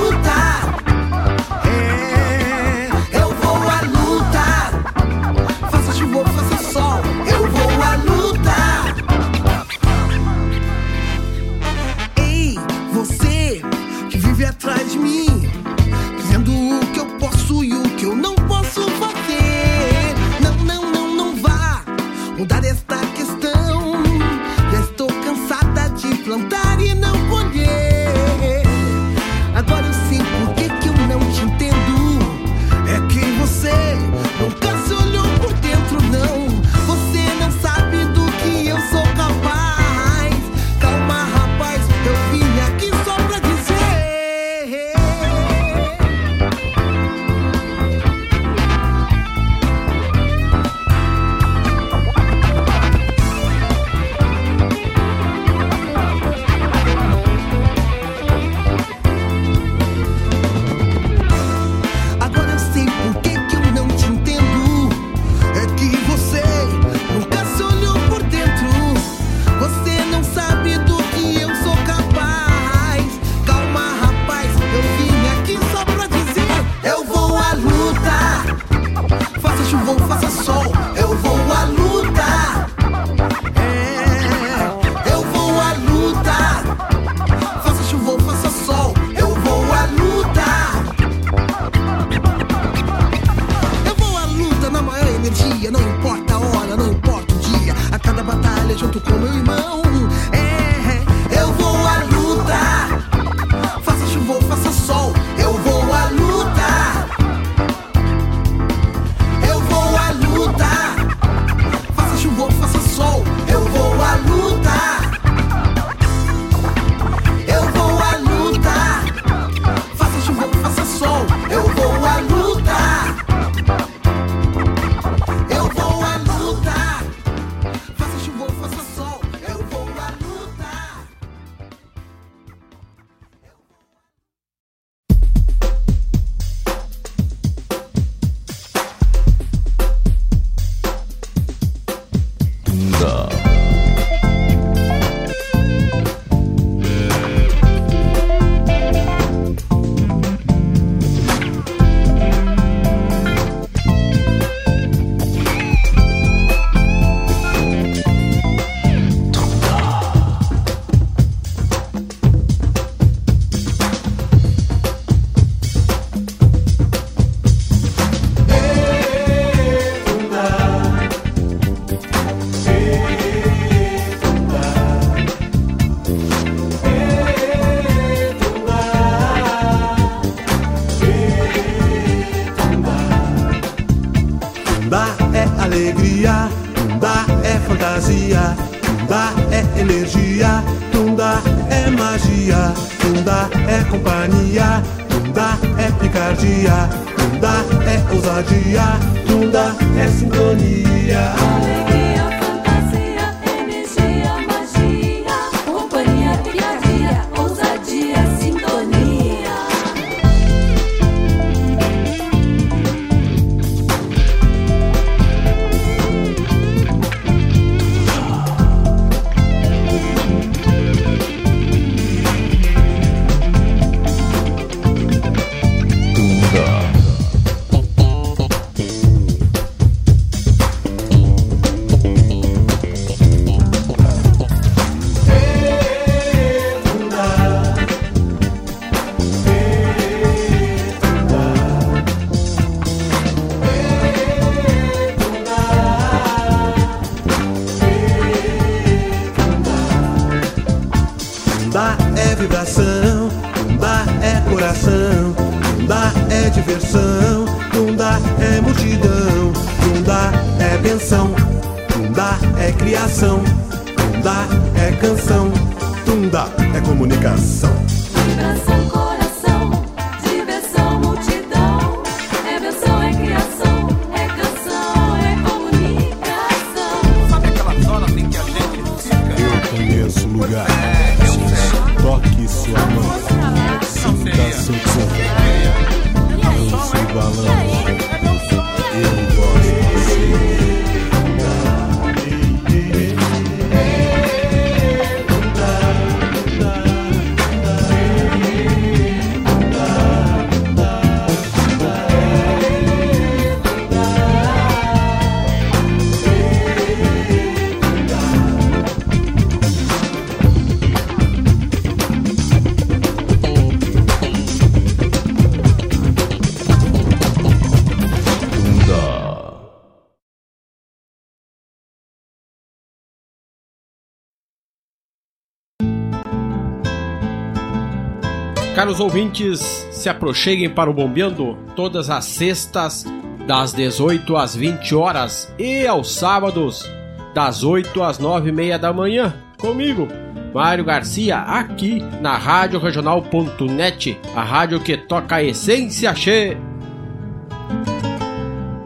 Caros ouvintes, se aproxeguem para o Bombeando todas as sextas, das dezoito às vinte horas e aos sábados, das oito às nove e meia da manhã, comigo, Mário Garcia, aqui na Rádio Regional ponto net, a rádio que toca a essência, che!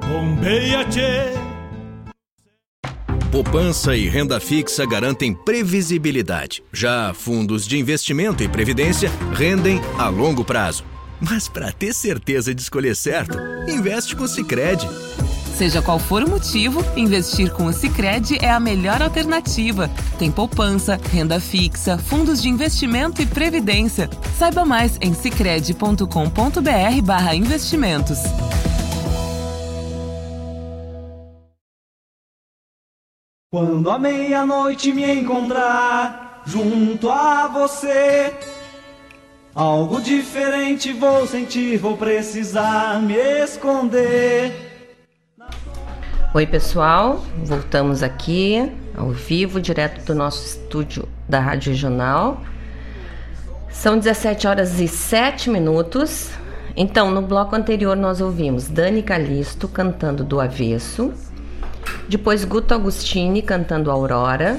Bombeia, che! Poupança e renda fixa garantem previsibilidade. Já fundos de investimento e previdência rendem a longo prazo. Mas para ter certeza de escolher certo, investe com o Sicredi. Seja qual for o motivo, investir com o Sicredi é a melhor alternativa. Tem poupança, renda fixa, fundos de investimento e previdência. Saiba mais em sicredi ponto com ponto br barra investimentos. Quando a meia-noite me encontrar junto a você, algo diferente vou sentir, vou precisar me esconder. Oi pessoal, voltamos aqui ao vivo, direto do nosso estúdio da Rádio Regional. São dezessete horas e sete minutos. Então, no bloco anterior nós ouvimos Dani Calisto cantando Do Avesso, depois Guto Agostini cantando Aurora,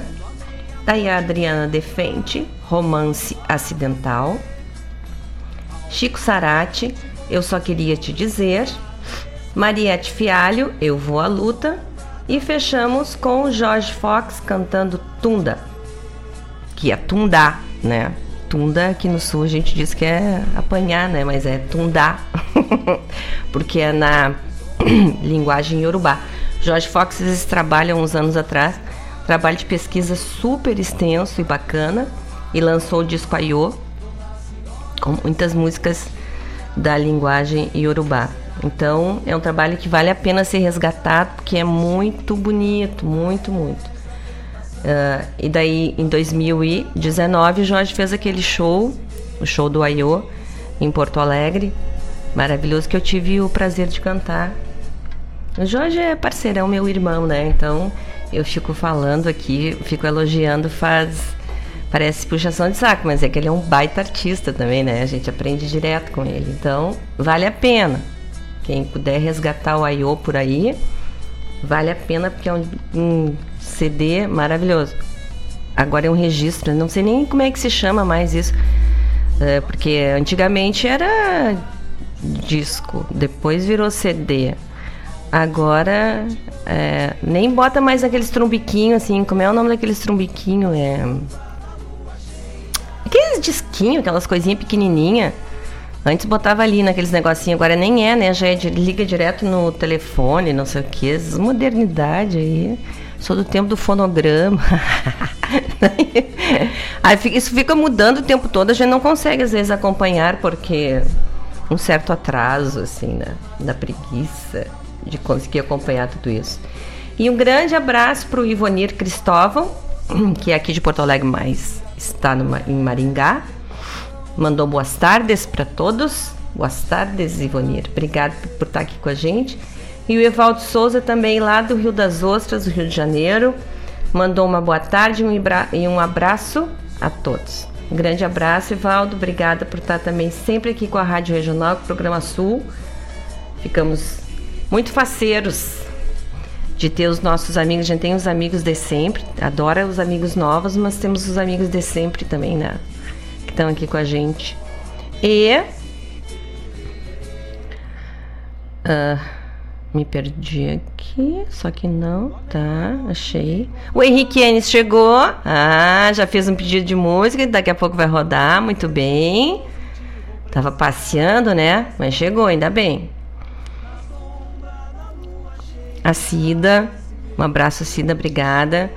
daí a Adriana Defente, Romance Acidental, Chico Sarati, Eu Só Queria Te Dizer, Mariette Fialho, Eu Vou à Luta, e fechamos com Jorge Fox cantando Tunda, que é tundar, né? Tunda, que no sul a gente diz que é apanhar, né? Mas é tundar, porque é na linguagem iorubá. Jorge Fox, eles trabalham uns anos atrás, trabalho de pesquisa super extenso e bacana, e lançou o disco Aiô, com muitas músicas da linguagem iorubá. Então, é um trabalho que vale a pena ser resgatado, porque é muito bonito, muito, muito. Uh, e daí, em dois mil e dezenove, o Jorge fez aquele show, o show do Aiô, em Porto Alegre, maravilhoso, que eu tive o prazer de cantar. O Jorge é parceirão, meu irmão, né? Então, eu fico falando aqui, fico elogiando, faz... Parece puxação de saco, mas é que ele é um baita artista também, né? A gente aprende direto com ele. Então, vale a pena. Quem puder resgatar o Aiô por aí, vale a pena, porque é um, um C D maravilhoso. Agora é um registro, não sei nem como é que se chama mais isso. É, porque antigamente era disco, depois virou C D... Agora, é, nem bota mais aqueles trombiquinhos, assim, como é o nome daqueles trombiquinhos? É... Aqueles disquinhos, aquelas coisinhas pequenininhas. Antes botava ali naqueles negocinhos, agora nem é, né? Já é de, liga direto no telefone, não sei o que. Modernidade aí. Sou do tempo do fonograma. Aí, isso fica mudando o tempo todo, a gente não consegue, às vezes, acompanhar, porque um certo atraso, assim, né? Da preguiça de conseguir acompanhar tudo isso. E um grande abraço para o Ivonir Cristóvão, que é aqui de Porto Alegre, mas está no, em Maringá. Mandou boas tardes para todos. Boas tardes, Ivonir. Obrigado por, por estar aqui com a gente. E o Evaldo Souza, também lá do Rio das Ostras, do Rio de Janeiro, mandou uma boa tarde um ibra, e um abraço a todos. Um grande abraço, Evaldo. Obrigada por estar também sempre aqui com a Rádio Regional, com o Programa Sul. Ficamos muito faceiros de ter os nossos amigos. A gente tem os amigos de sempre, adora os amigos novos, mas temos os amigos de sempre também, né? Que estão aqui com a gente. E uh, me perdi aqui, só que não, tá, achei. O Henrique Enes chegou. Ah, já fez um pedido de música, daqui a pouco vai rodar, muito bem. Tava passeando, né? Mas chegou, ainda bem. A Cida, um abraço, Cida, obrigada.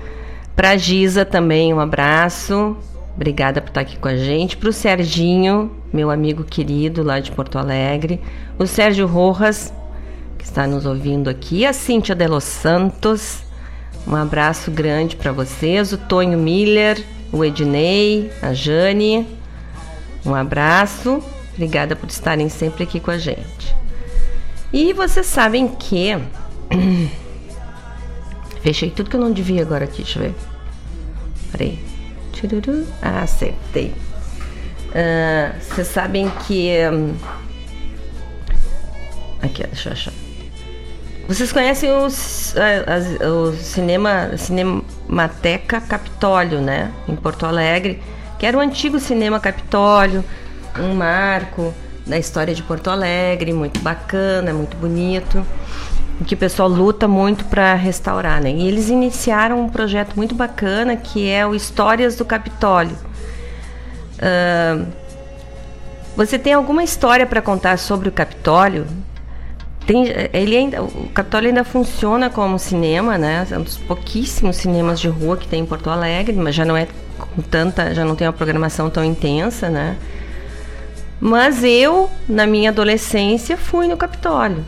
Pra Giza também, um abraço. Obrigada por estar aqui com a gente. Pro Serginho, meu amigo querido lá de Porto Alegre. O Sérgio Rojas, que está nos ouvindo aqui. A Cíntia de Los Santos, um abraço grande para vocês. O Tonho Miller, o Ednei, a Jane, um abraço. Obrigada por estarem sempre aqui com a gente. E vocês sabem que... Fechei tudo que eu não devia agora aqui, deixa eu ver. Peraí. Ah, acertei. Vocês uh, sabem que... Um... Aqui, deixa eu achar. Vocês conhecem o, a, a, o cinema, Cinemateca Capitólio, né? Em Porto Alegre, que era o antigo Cinema Capitólio, um marco da história de Porto Alegre, muito bacana, muito bonito, que o pessoal luta muito para restaurar, né? E eles iniciaram um projeto muito bacana que é o Histórias do Capitólio. Uh, você tem alguma história para contar sobre o Capitólio? Tem, ele ainda, o Capitólio ainda funciona como cinema, né? É um dos pouquíssimos cinemas de rua que tem em Porto Alegre, mas já não é com tanta, já não tem uma programação tão intensa, né? Mas eu, na minha adolescência, fui no Capitólio.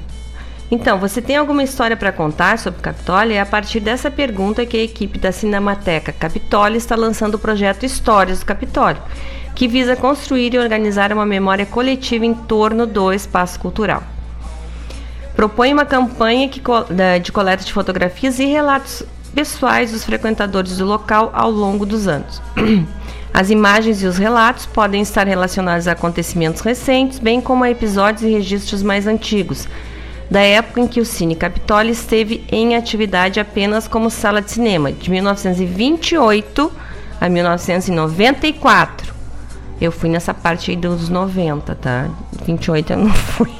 Então, você tem alguma história para contar sobre o Capitólio? É a partir dessa pergunta que a equipe da Cinemateca Capitólio está lançando o projeto Histórias do Capitólio, que visa construir e organizar uma memória coletiva em torno do espaço cultural. Propõe uma campanha que, de coleta de fotografias e relatos pessoais dos frequentadores do local ao longo dos anos. As imagens e os relatos podem estar relacionados a acontecimentos recentes, bem como a episódios e registros mais antigos, da época em que o Cine Capitólio esteve em atividade apenas como sala de cinema, de mil novecentos e vinte e oito a mil novecentos e noventa e quatro. Eu fui nessa parte aí dos noventa, tá? vinte e oito eu não fui.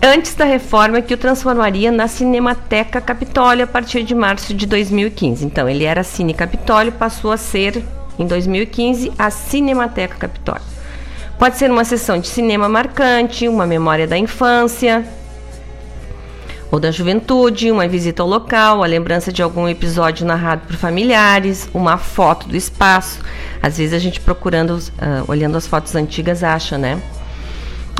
Antes da reforma que o transformaria na Cinemateca Capitólio a partir de março de dois mil e quinze. Então, ele era Cine Capitólio, passou a ser, em dois mil e quinze, a Cinemateca Capitólio. Pode ser uma sessão de cinema marcante, uma memória da infância ou da juventude, uma visita ao local, a lembrança de algum episódio narrado por familiares, uma foto do espaço. Às vezes a gente procurando, uh, olhando as fotos antigas, acha, né?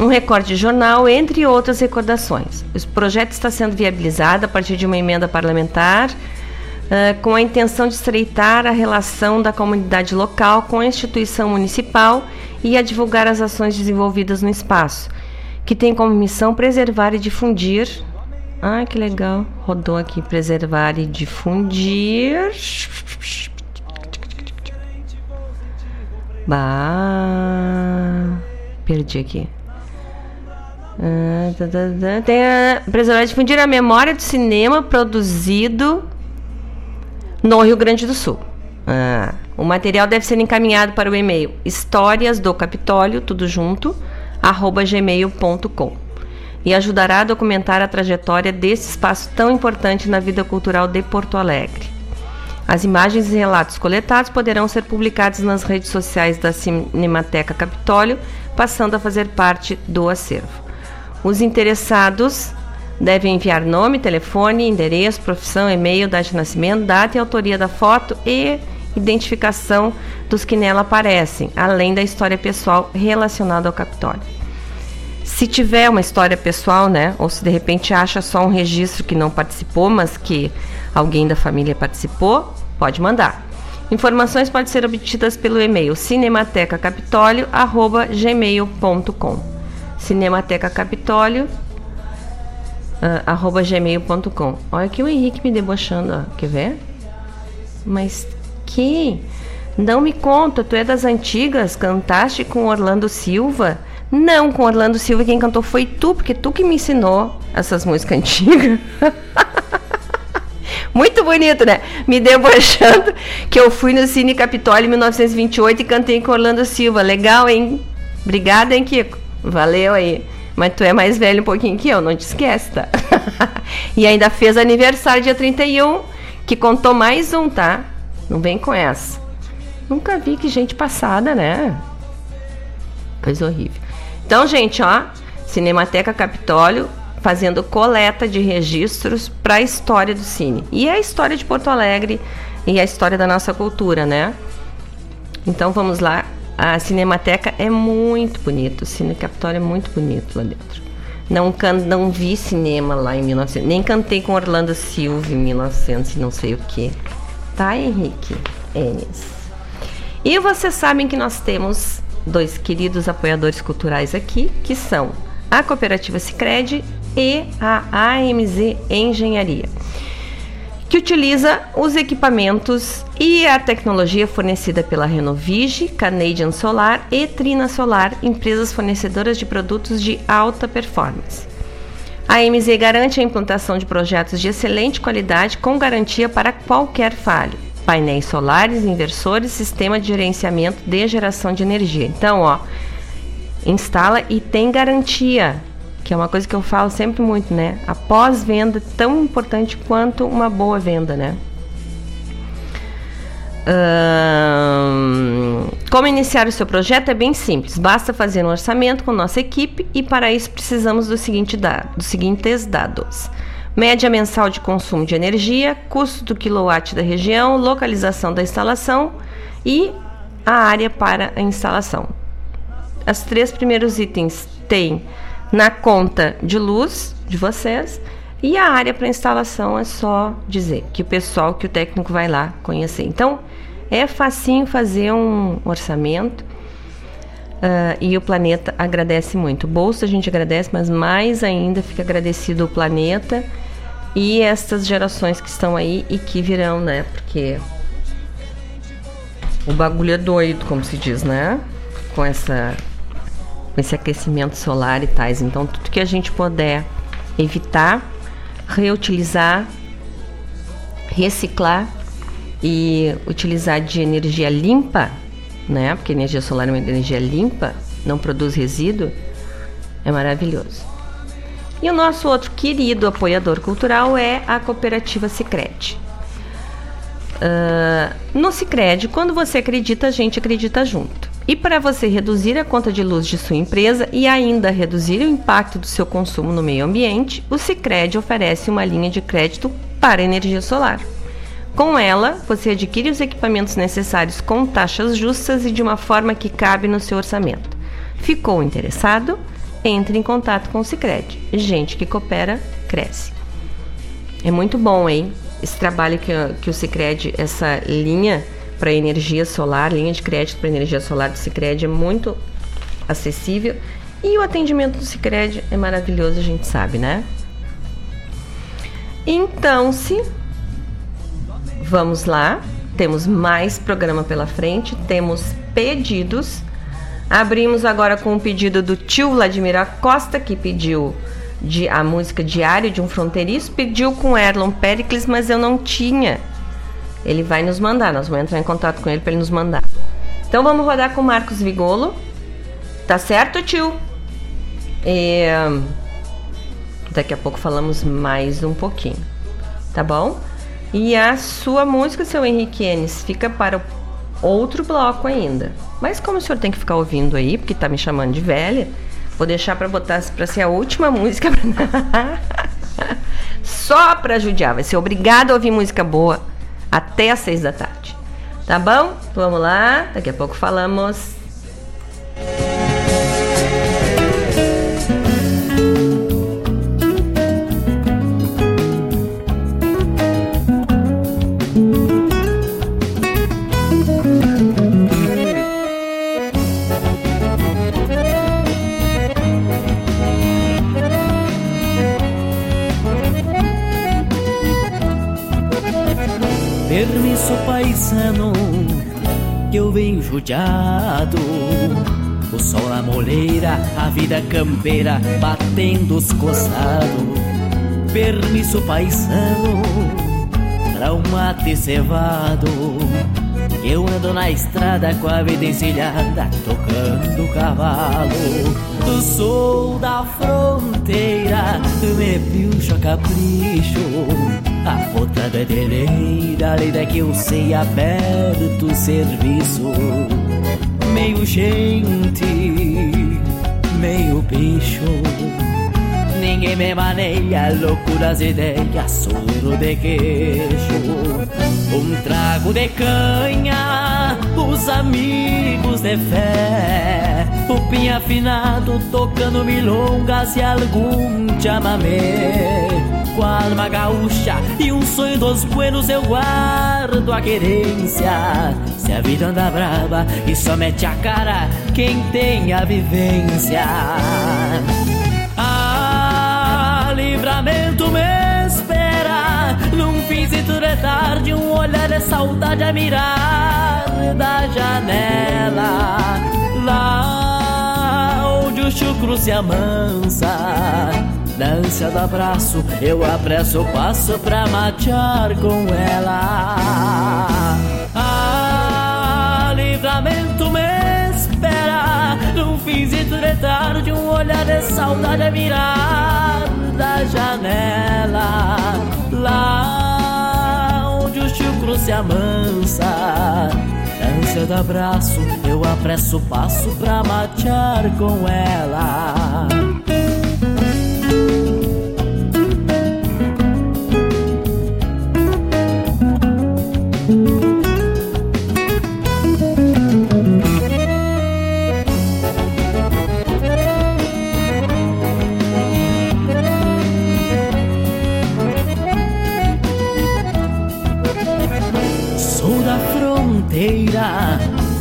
Um recorte de jornal, entre outras recordações. O projeto está sendo viabilizado a partir de uma emenda parlamentar, uh, com a intenção de estreitar a relação da comunidade local com a instituição municipal e a divulgar as ações desenvolvidas no espaço, que tem como missão preservar e difundir... Ah, que legal, rodou aqui, preservar e difundir... Bah... Perdi aqui. Ah, tá, tá, tá. Tem a... Preservar e difundir a memória do cinema produzido no Rio Grande do Sul. Ah... O material deve ser encaminhado para o e-mail historiasdocapitólio, tudo junto, arroba gmail ponto com, e ajudará a documentar a trajetória desse espaço tão importante na vida cultural de Porto Alegre. As imagens e relatos coletados poderão ser publicados nas redes sociais da Cinemateca Capitólio, passando a fazer parte do acervo. Os interessados devem enviar nome, telefone, endereço, profissão, e-mail, data de nascimento, data e autoria da foto e... identificação dos que nela aparecem, além da história pessoal relacionada ao Capitólio. Se tiver uma história pessoal, né, ou se de repente acha só um registro que não participou, mas que alguém da família participou, pode mandar. Informações podem ser obtidas pelo e-mail cinematecacapitólio arroba gmail ponto com, cinematecacapitólio arroba gmail ponto com. Olha aqui o Henrique me debochando, ó. Quer ver? Mas... Que? Não me conta, tu é das antigas, cantaste com Orlando Silva? Não, com Orlando Silva quem cantou foi tu, porque tu que me ensinou essas músicas antigas. Muito bonito, né? Me debochando que eu fui no Cine Capitólio em mil novecentos e vinte e oito e cantei com Orlando Silva. Legal, hein? Obrigada, hein, Kiko? Valeu aí. Mas tu é mais velho um pouquinho que eu, não te esquece, tá? E ainda fez aniversário dia trinta e um, que contou mais um, tá? Não vem com essa. Nunca vi que gente passada, né? Coisa horrível. Então, gente, ó. Cinemateca Capitólio fazendo coleta de registros para a história do cine. E a história de Porto Alegre e a história da nossa cultura, né? Então, vamos lá. A Cinemateca é muito bonito. O Cine Capitólio é muito bonito lá dentro. Não, can... não vi cinema lá em mil e novecentos. Nem cantei com Orlando Silva em mil e novecentos e não sei o quê. Tá, Henrique Enes. E vocês sabem que nós temos dois queridos apoiadores culturais aqui, que são a Cooperativa Sicredi e a A M Z Engenharia, que utiliza os equipamentos e a tecnologia fornecida pela Renovige, Canadian Solar e Trina Solar, empresas fornecedoras de produtos de alta performance. A A M Z garante a implantação de projetos de excelente qualidade com garantia para qualquer falha. Painéis solares, inversores, sistema de gerenciamento de geração de energia. Então, ó, instala e tem garantia, que é uma coisa que eu falo sempre muito, né? A pós-venda é tão importante quanto uma boa venda, né? Hum, como iniciar o seu projeto é bem simples. Basta fazer um orçamento com nossa equipe e para isso precisamos do seguinte dado, dos seguintes dados. Média mensal de consumo de energia, custo do quilowatt da região, localização da instalação e a área para a instalação. Os três primeiros itens têm na conta de luz de vocês, e a área para instalação é só dizer que o pessoal, que o técnico vai lá conhecer. Então é facinho fazer um orçamento uh, e o planeta agradece muito. O bolso a gente agradece, mas mais ainda fica agradecido o planeta e estas gerações que estão aí e que virão, né? Porque o bagulho é doido, como se diz, né? Com essa... esse aquecimento solar e tais. Então, tudo que a gente puder evitar, reutilizar, reciclar e utilizar de energia limpa, né? Porque energia solar é uma energia limpa, não produz resíduo, é maravilhoso. E o nosso outro querido apoiador cultural é a cooperativa Sicredi. Uh, no Sicredi, quando você acredita, a gente acredita junto. E para você reduzir a conta de luz de sua empresa e ainda reduzir o impacto do seu consumo no meio ambiente, o Sicredi oferece uma linha de crédito para energia solar. Com ela, você adquire os equipamentos necessários com taxas justas e de uma forma que cabe no seu orçamento. Ficou interessado? Entre em contato com o Sicredi. Gente que coopera, cresce. É muito bom, hein? Esse trabalho que, que o Sicredi, essa linha... para energia solar, linha de crédito para energia solar do Sicredi é muito acessível e o atendimento do Sicredi é maravilhoso, a gente sabe, né? Então, se vamos lá, temos mais programa pela frente, temos pedidos. Abrimos agora com o pedido do tio Vladimir Acosta, que pediu de, a música Diário de um Fronteiriço, pediu com Erlon Pericles, mas eu não tinha. Ele vai nos mandar, nós vamos entrar em contato com ele para ele nos mandar. Então vamos rodar com o Marcos Vigolo. Tá certo, tio? E daqui a pouco falamos mais um pouquinho, tá bom? E a sua música, seu Henrique Enes, fica para outro bloco ainda. Mas como o senhor tem que ficar ouvindo aí, porque tá me chamando de velha, vou deixar para botar para ser a última música. Só para judiar, vai ser obrigado a ouvir música boa até às seis da tarde. Tá bom? Vamos lá. Daqui a pouco falamos. Permisso, paisano, que eu venho judiado. O sol na moleira, a vida campeira batendo os coçados. Permisso, paisano, pra um mate cevado. Eu ando na estrada com a vida encilhada, tocando o cavalo. Do sul da fronteira, me puxo a capricho. A outra bedeleira, lida que eu sei, aberto o serviço. Meio gente, meio bicho. Ninguém me maneia, loucuras ideias, soro de queijo. Um trago de canha, os amigos de fé. O pinha afinado, tocando milongas e algum chamamé. Com a alma gaúcha e um sonho dos buenos eu guardo a querência. Se a vida anda brava e só mete a cara quem tem a vivência. Ah, livramento me espera num fim esquisito é tarde, um olhar é saudade a mirar da janela, lá onde o chucro se amansa. Na ânsia do abraço, eu apresso o passo pra matear com ela. Ah, livramento me espera num finzito de tarde, um olhar de saudade a mirar da janela, lá onde o chucro se amansa. Na ânsia do abraço, eu apresso o passo pra matear com ela.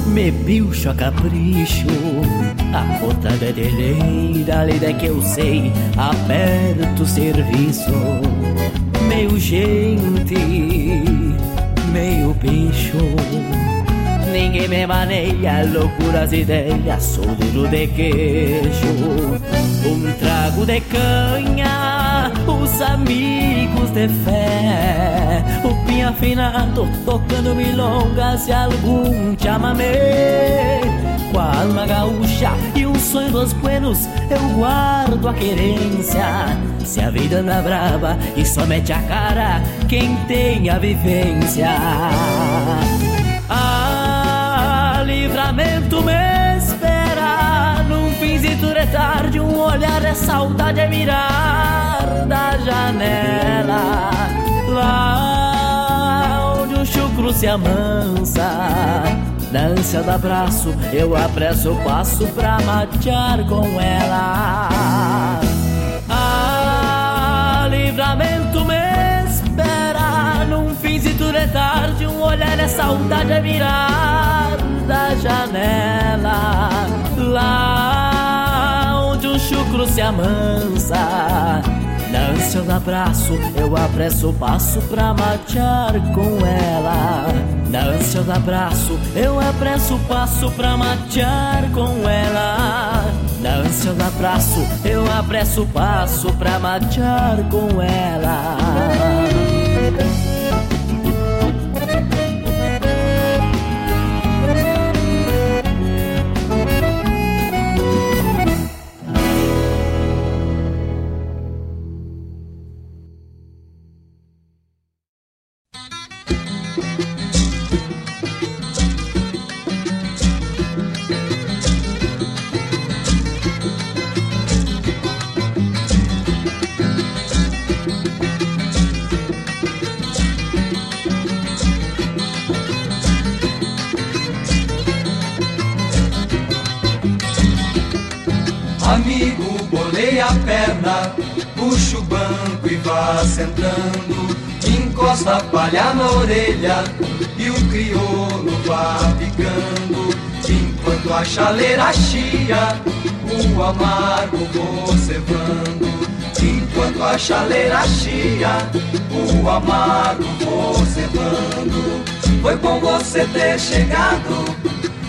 Me bicho a capricho, a conta verdadeira, a lida que eu sei, aperto o serviço. Meio gente, meio bicho, ninguém me maneia, loucuras ideias, sou duro de queijo. Um trago de canha, os amigos de fé, o pinha afinado, tocando milongas e algum chamamé. Com a alma gaúcha e um sonho dos buenos, eu guardo a querência. Se a vida anda brava e só mete a cara quem tem a vivência. Ah, livramento me espera num finzito de tarde, um olhar é saudade é mirar da janela, lá onde o chucro se amansa. Na ânsia do abraço, eu apresso o passo pra matear com ela. Ah, livramento me espera num finzito de tarde, um olhar é saudade é mirar da janela, lá onde o chucro se amansa. Na ânsia do abraço, eu apresso o passo pra matear com ela. Na ânsia do abraço, eu apresso o passo pra matear com ela. Na ânsia do abraço, eu apresso o passo pra matear com ela. Puxa o banco e vá sentando, encosta a palha na orelha e o crioulo vá picando. Enquanto a chaleira chia, o amargo vou cevando. Enquanto a chaleira chia, o amargo vou cevando. Foi bom você ter chegado,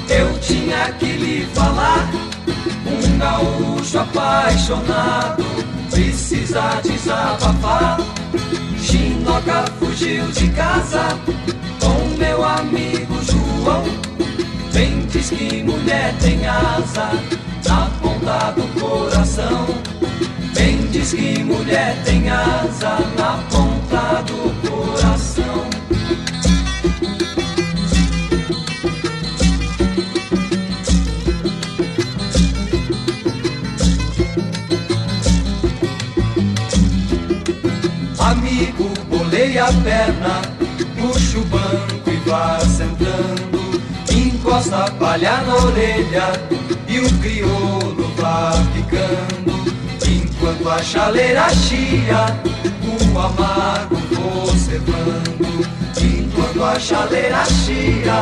eu tinha que lhe falar. Um gaúcho apaixonado precisa desabafar. Chinoca fugiu de casa com meu amigo João. Bem diz que mulher tem asa na ponta do coração. Bem diz que mulher tem asa na ponta do coração. Amigo, bolei a perna, puxa o banco e vá sentando, encosta a palha na orelha e o crioulo vá ficando. Enquanto a chaleira chia, o amargo vou cevando. Enquanto a chaleira chia,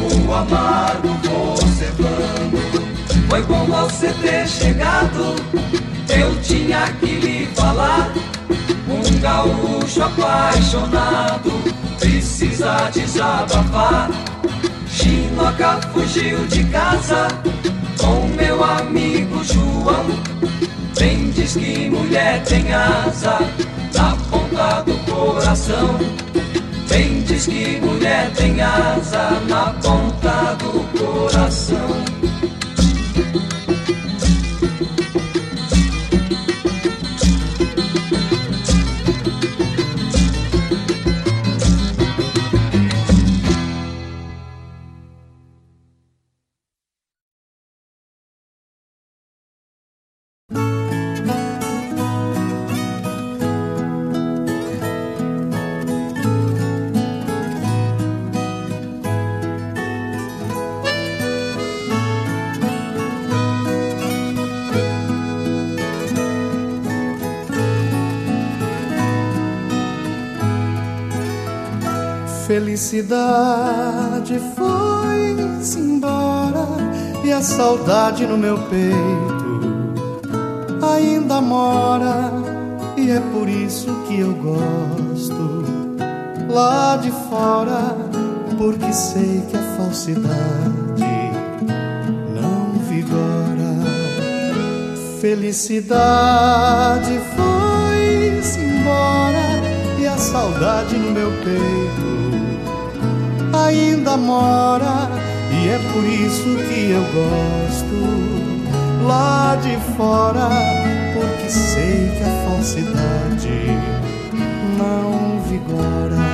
o amargo vou cevando. Foi bom você ter chegado, eu tinha que lhe falar. Um gaúcho apaixonado precisa desabafar. Chinoca fugiu de casa com meu amigo João. Bem diz que mulher tem asa na ponta do coração. Bem diz que mulher tem asa na ponta do coração. Felicidade foi-se embora e a saudade no meu peito ainda mora, e é por isso que eu gosto lá de fora, porque sei que a falsidade não vigora. Felicidade foi-se embora e a saudade no meu peito ainda mora, e é por isso que eu gosto lá de fora, porque sei que a falsidade não vigora.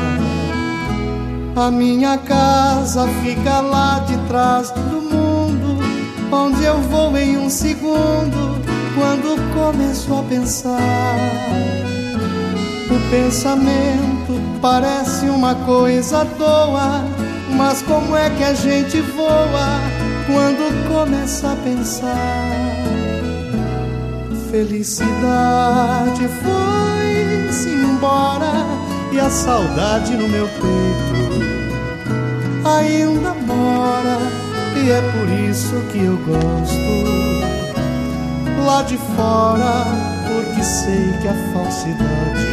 A minha casa fica lá de trás do mundo, onde eu vou em um segundo quando começo a pensar. O pensamento parece uma coisa à toa, mas como é que a gente voa quando começa a pensar? Felicidade foi-se embora e a saudade no meu peito ainda mora, e é por isso que eu gosto lá de fora, porque sei que a falsidade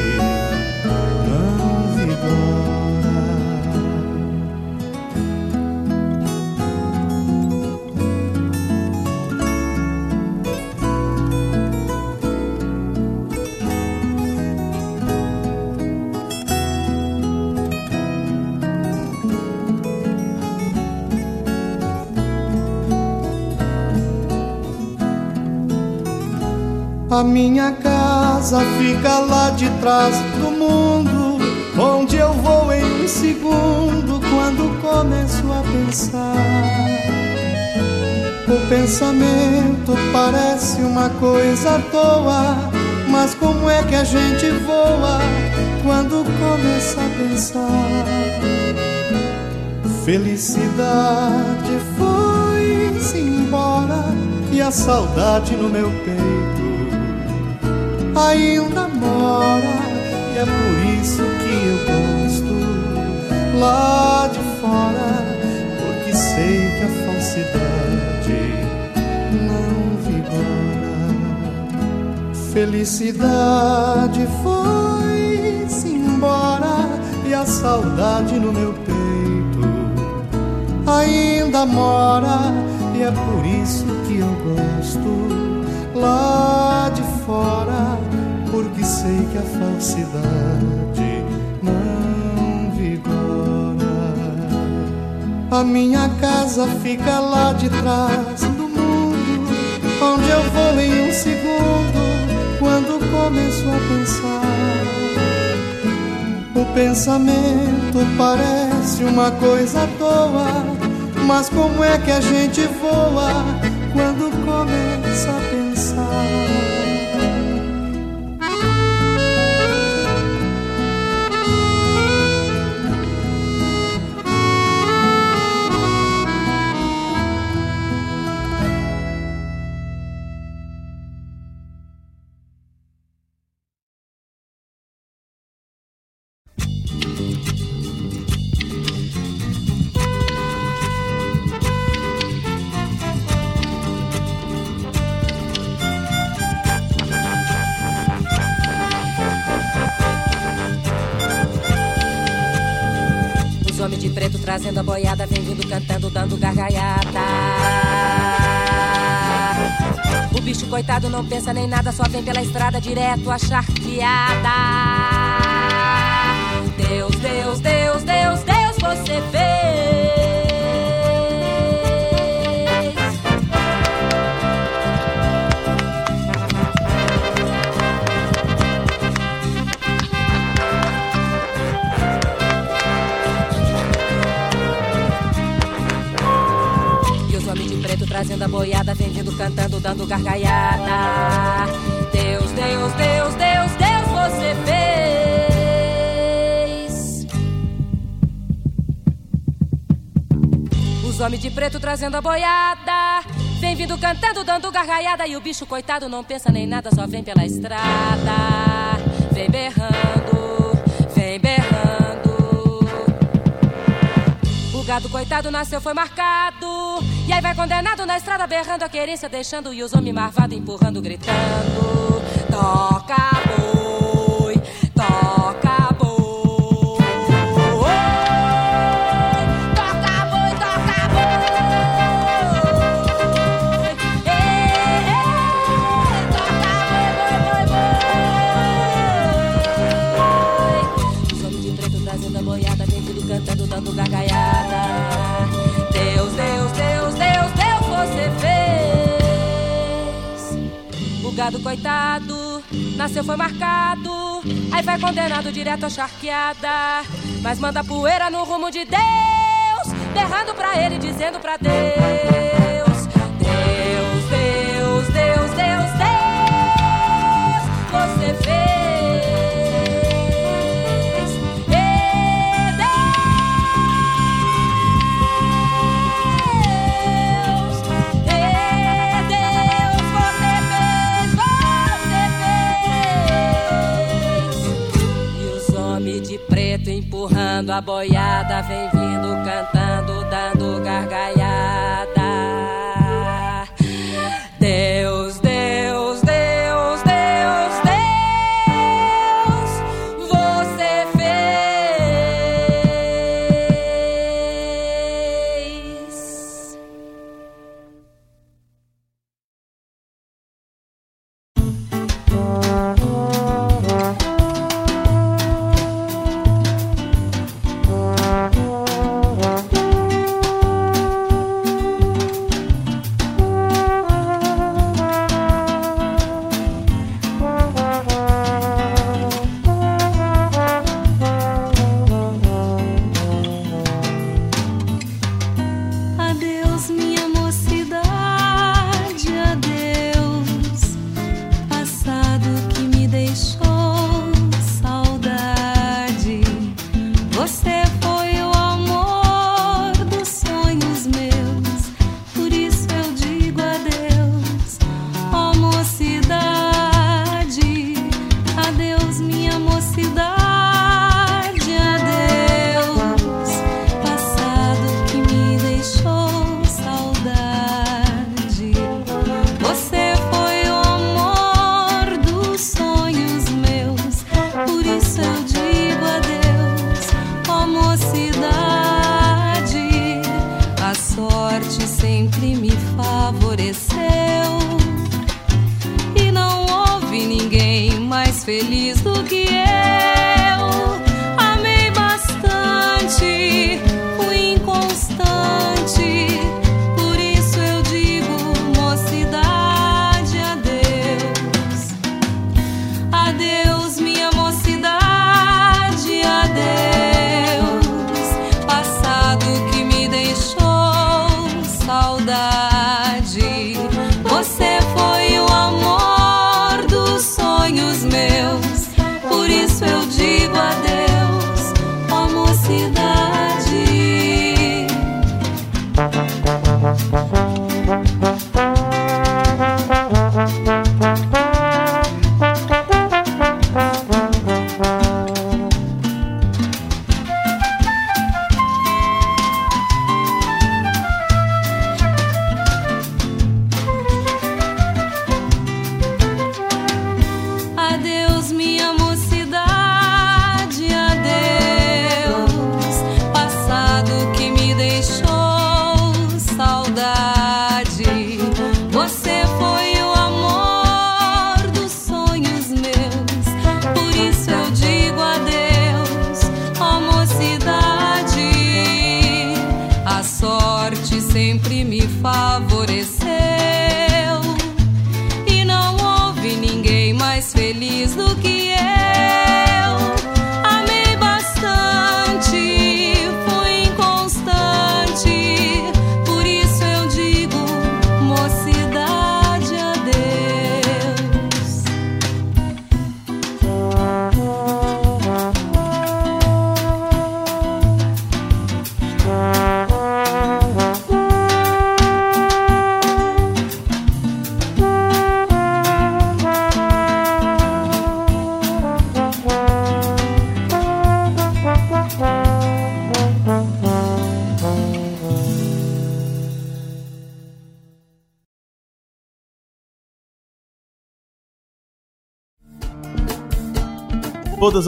a minha casa fica lá de trás do mundo, onde eu vou em um segundo quando começo a pensar. O pensamento parece uma coisa à toa, mas como é que a gente voa quando começa a pensar? Felicidade foi-se embora e a saudade no meu peito ainda mora, e é por isso que eu gosto lá de fora, porque sei que a falsidade não vigora. Felicidade foi-se embora e a saudade no meu peito ainda mora, e é por isso que eu gosto lá de fora, porque sei que a falsidade não vigora. A minha casa fica lá de trás do mundo, onde eu vou em um segundo quando começo a pensar. O pensamento parece uma coisa à toa, mas como é que a gente voa quando começa a pensar? Os homens de preto trazendo a boiada, vem vindo cantando, dando gargalhada. O bicho coitado não pensa nem nada, só vem pela estrada direto a charqueada. Deus, Deus, Deus, Deus, Deus, você vê. Trazendo a boiada, vendendo, cantando, dando gargalhada. Deus, Deus, Deus, Deus, Deus, você fez. Os homens de preto trazendo a boiada, vem vindo cantando, dando gargalhada. E o bicho coitado não pensa nem nada, só vem pela estrada. Vem berrando, vem berrando. O gado coitado nasceu, foi marcado. E aí vai condenado na estrada, berrando a querência, deixando e os homens marvados, empurrando, gritando. Toca boi, toca boi, toca boi, toca boi, ei, toca boi, boi, boi, boi. Os homens de preto trazendo a boiada, vem tudo cantando, dando gargalhada. O gado coitado nasceu, foi marcado. Aí vai condenado direto à charqueada. Mas manda poeira no rumo de Deus, berrando pra ele, dizendo pra Deus: Deus, Deus, Deus, Deus, Deus, você fez. E Deus, e Deus, você de preto empurrando a boiada, vem vindo cantando, dando gargalhada. Deus, Deus, Deus, Deus, Deus, você fez. Saudade. sempre me favoreceu, e não houve ninguém mais feliz do que eu. Amei bastante, fui inconstante, por isso eu digo, mocidade, adeus. Todas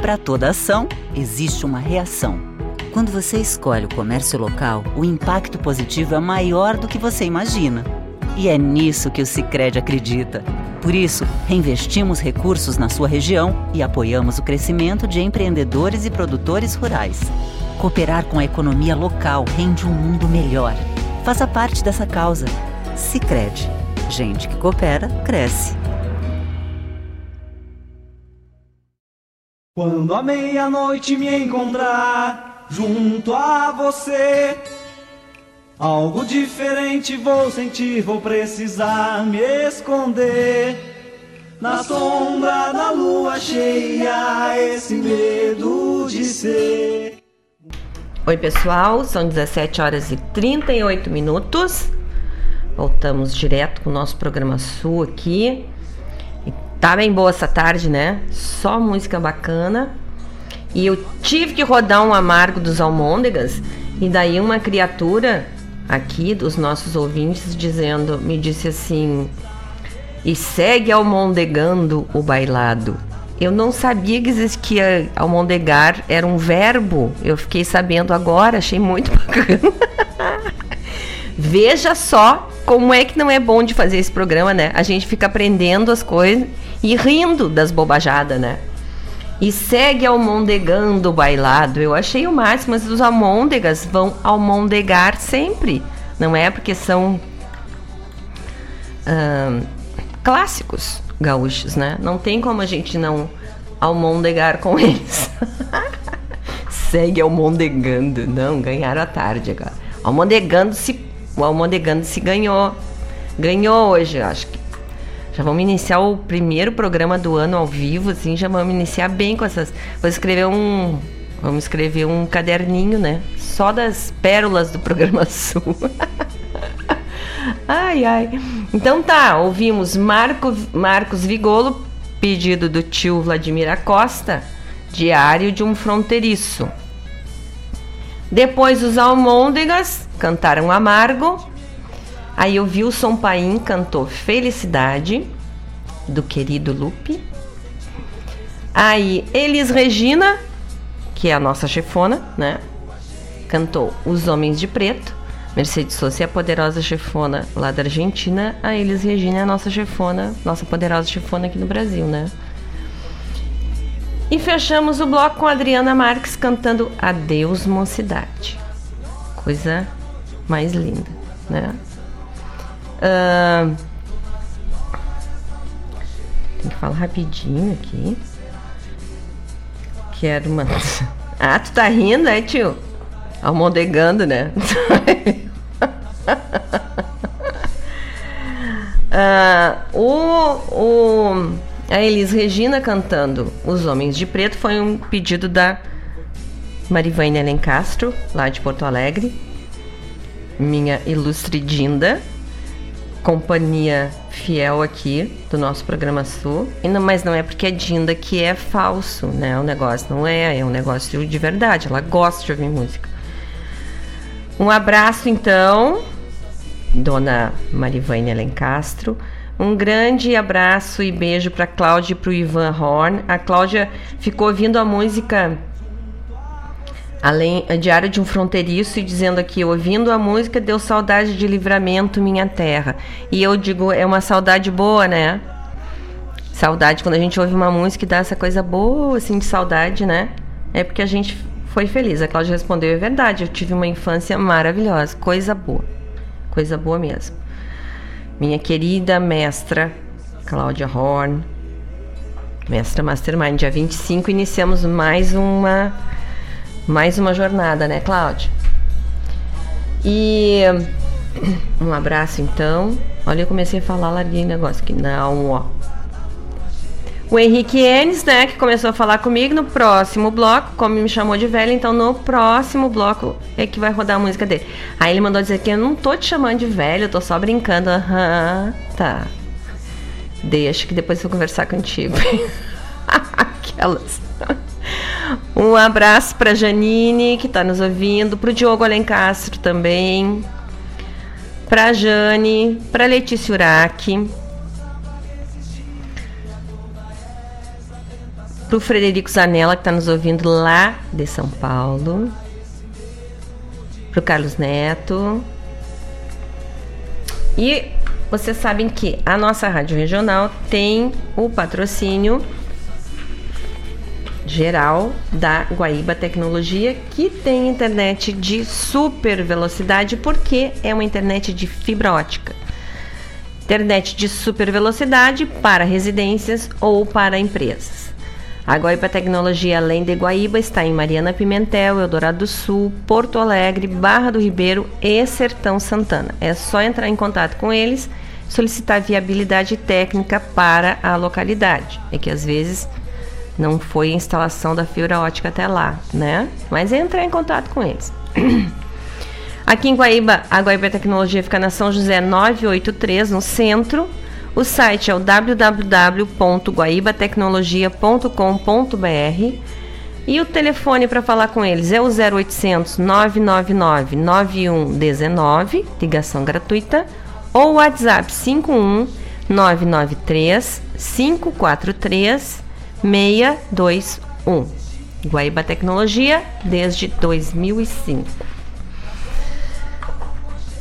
Para toda ação, existe uma reação. Quando você escolhe o comércio local, o impacto positivo é maior do que você imagina. E é nisso que o Sicredi acredita. Por isso, reinvestimos recursos na sua região e apoiamos o crescimento de empreendedores e produtores rurais. Cooperar com a economia local rende um mundo melhor. Faça parte dessa causa. Sicredi. Gente que coopera, cresce. Quando a meia-noite me encontrar junto a você, algo diferente vou sentir, vou precisar me esconder. Na sombra da lua cheia, esse medo de ser. Oi pessoal, são dezessete horas e trinta e oito minutos. Voltamos direto com o nosso programa Sul aqui. Tá bem boa essa tarde, né? Só música bacana. E eu tive que rodar um amargo dos Almôndegas. E daí uma criatura aqui dos nossos ouvintes dizendo, me disse assim: e segue almondegando o bailado. Eu não sabia que existia almondegar, era um verbo. Eu fiquei sabendo agora, achei muito bacana. Veja só como é que não é bom de fazer esse programa, né? A gente fica aprendendo as coisas e rindo das bobajadas, né? E segue almondegando o bailado. Eu achei o máximo, mas os almôndegas vão almondegar sempre. Não é porque são ah, clássicos gaúchos, né? Não tem como a gente não almondegar com eles. Segue almondegando. Não, ganharam a tarde agora. Almondegando se, o almondegando se ganhou. Ganhou hoje, acho que. Já vamos iniciar o primeiro programa do ano ao vivo, assim, já vamos iniciar bem com essas... Vou escrever um... Vamos escrever um caderninho, né? Só das pérolas do programa Sul. Ai, ai. Então tá, ouvimos Marco, Marcos Vigolo, pedido do tio Vladimir Acosta, Diário de um Fronteiriço. Depois os Almôndegas cantaram Amargo. Aí eu vi o Wilson Paim cantou Felicidade, do querido Lupe. Aí Elis Regina, que é a nossa chefona, né? Cantou Os Homens de Preto. Mercedes Souza é a poderosa chefona lá da Argentina. A Elis Regina é a nossa chefona, nossa poderosa chefona aqui no Brasil, né? E fechamos o bloco com a Adriana Marques cantando Adeus Mocidade. Coisa mais linda, né? Uh, tem que falar rapidinho aqui. Quero uma... Ah, tu tá rindo, né, tio? Almondegando, né? uh, o, o, a Elis Regina cantando Os Homens de Preto foi um pedido da Marivane Alencastro, lá de Porto Alegre, minha ilustre dinda. Companhia fiel aqui do nosso programa Sul. E não, mas não é porque é Dinda que é falso, né? O negócio não é, é um negócio de verdade. Ela gosta de ouvir música. Um abraço, então, dona Marivane Alencastro. Um grande abraço e beijo para a Cláudia e para o Ivan Horn. A Cláudia ficou ouvindo a música Além, a Diário de um Fronteiriço, e dizendo aqui, ouvindo a música, deu saudade de Livramento, minha terra. E eu digo, é uma saudade boa, né? Saudade, quando a gente ouve uma música e dá essa coisa boa, assim, de saudade, né? É porque a gente foi feliz. A Cláudia respondeu, é verdade, eu tive uma infância maravilhosa, coisa boa. Coisa boa mesmo. Minha querida mestra, Cláudia Horn, mestra Mastermind. Dia vinte e cinco, iniciamos mais uma... mais uma jornada, né, Cláudia? E um abraço, então. Olha, eu comecei a falar, larguei o negócio aqui. Não, ó. O Henrique Enes, né, que começou a falar comigo no próximo bloco, como me chamou de velha, então no próximo bloco é que vai rodar a música dele. Aí ele mandou dizer que eu não tô te chamando de velho, eu tô só brincando. Aham, tá. Deixa que depois eu vou conversar contigo. Aquelas... Um abraço pra Janine, que tá nos ouvindo, pro Diogo Alencastro também, pra Jane, pra Letícia Uraki, pro Frederico Zanella, que tá nos ouvindo lá de São Paulo, pro Carlos Neto. E vocês sabem que a nossa Rádio Regional tem o patrocínio geral da Guaíba Tecnologia, que tem internet de super velocidade, porque é uma internet de fibra ótica. Internet de super velocidade para residências ou para empresas. A Guaíba Tecnologia, além de Guaíba, está em Mariana Pimentel, Eldorado do Sul, Porto Alegre, Barra do Ribeiro e Sertão Santana. É só entrar em contato com eles, solicitar viabilidade técnica para a localidade. É que às vezes... não foi a instalação da fibra ótica até lá, né? Mas é entrar em contato com eles. Aqui em Guaíba, a Guaíba Tecnologia fica na São José novecentos e oitenta e três, no centro. O site é o w w w ponto guaiba tecnologia ponto com ponto b r e o telefone para falar com eles é o zero oito zero zero nove nove nove nove um um nove, ligação gratuita, ou o WhatsApp cinco um nove nove três cinco quatro três seis dois um. Guaíba Tecnologia desde dois mil e cinco.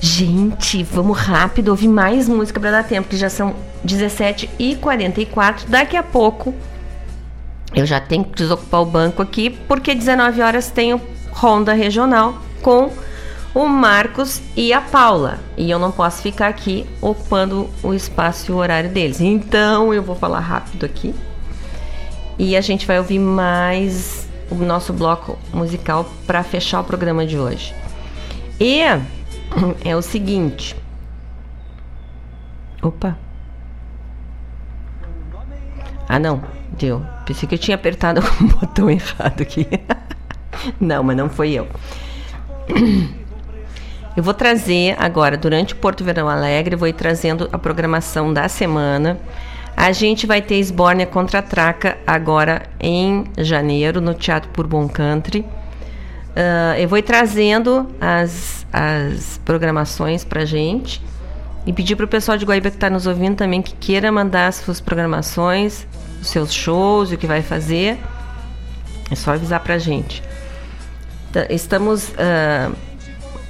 Gente, vamos rápido ouvir mais música para dar tempo, que já são dezessete e quarenta e quatro. Daqui a pouco eu já tenho que desocupar o banco aqui, porque dezenove horas tem o Ronda Regional com o Marcos e a Paula, e eu não posso ficar aqui ocupando o espaço e o horário deles. Então eu vou falar rápido aqui. E a gente vai ouvir mais o nosso bloco musical para fechar o programa de hoje. E é o seguinte. Opa. Ah, não. Deu. Pensei que eu tinha apertado o botão errado aqui. Não, mas não foi eu. Eu vou trazer agora, durante o Porto Verão Alegre, vou ir trazendo a programação da semana. A gente vai ter Esbórnia contra a Traca agora em janeiro, no Teatro Bourbon Country. Uh, eu vou ir trazendo as, as programações pra gente. E pedir pro pessoal de Guaíba que tá nos ouvindo também que queira mandar as suas programações, os seus shows, o que vai fazer. É só avisar pra gente. Estamos uh,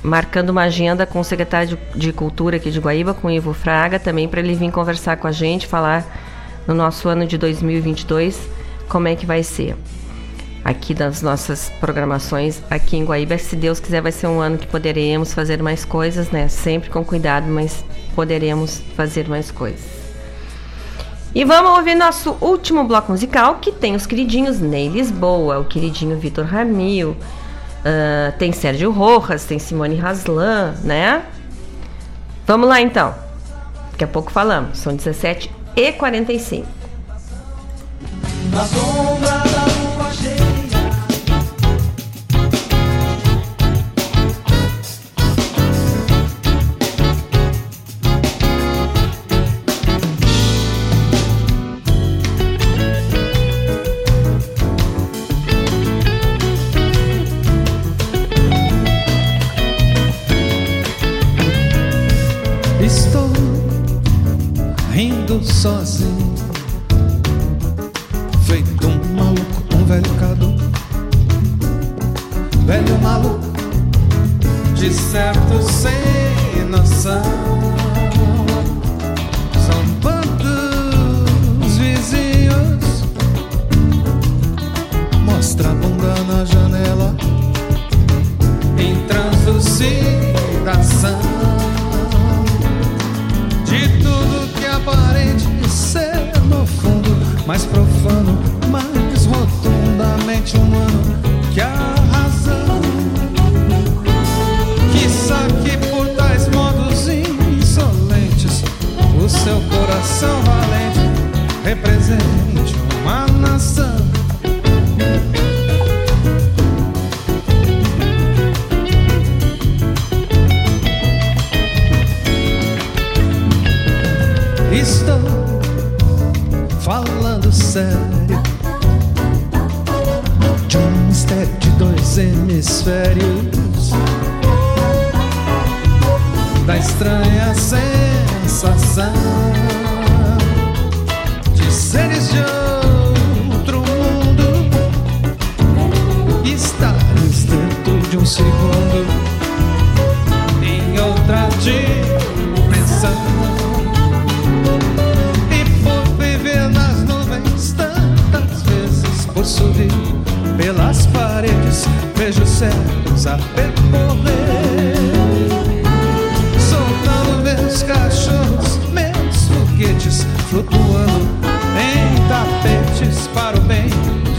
marcando uma agenda com o secretário de Cultura aqui de Guaíba, com o Ivo Fraga, também para ele vir conversar com a gente, falar no nosso ano de dois mil e vinte e dois como é que vai ser aqui das nossas programações aqui em Guaíba. Se Deus quiser, vai ser um ano que poderemos fazer mais coisas, né? Sempre com cuidado, mas poderemos fazer mais coisas. E vamos ouvir nosso último bloco musical, que tem os queridinhos Ney Lisboa, o queridinho Vitor Ramil. Uh, tem Sérgio Rojas, tem Simone Haslan, né? Vamos lá, então. Daqui a pouco falamos. São dezessete e quarenta e cinco. Na sombra da lua cheia, rindo sozinho, feito um maluco, um velho cadu, velho maluco, de certo sem noção. São tantos vizinhos, mostra a bunda na janela, em translucidação de tudo que aparente ser no fundo mais profano, mais rotundamente humano que a razão. Quiçá que por tais modos insolentes o seu coração valente represente uma nação. Estou falando sério de um mistério de dois hemisférios, da estranha sensação de seres de outro mundo, estar dentro de um segundo em outra dimensão. Por subir pelas paredes, vejo céus a percorrer, soltando meus cachorros, meus foguetes, flutuando em tapetes para o bem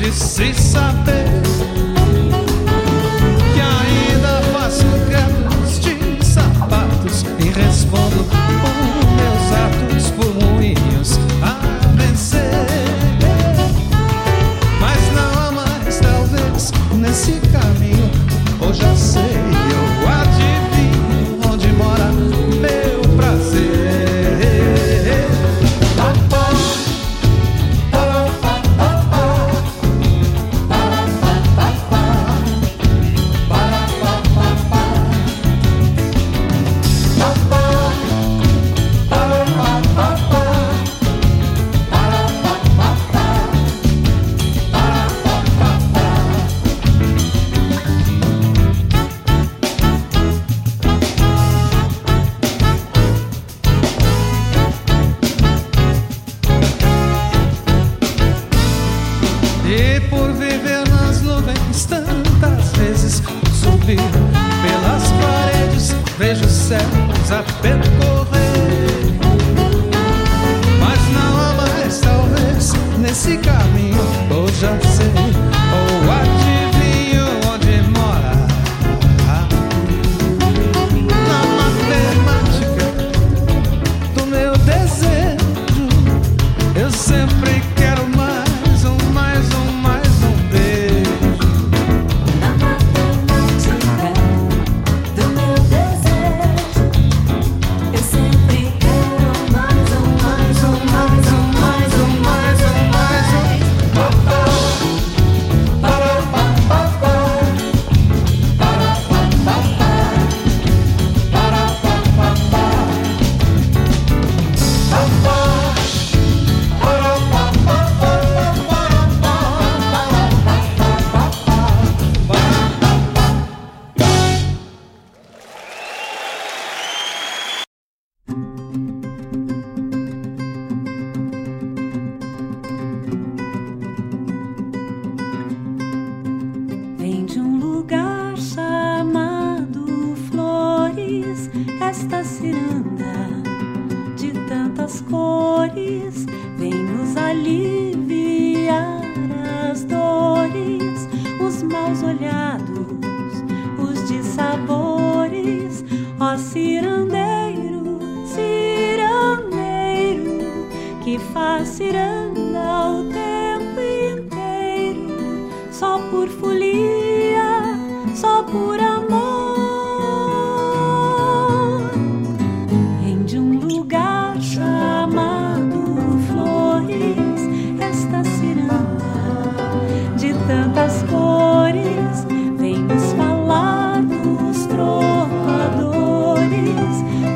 de se saber que ainda faço grados de sapatos e respondo por meus atos, por moinhos a vencer. Nesse caminho, hoje eu sei, eu adivinho onde mora meu prazer.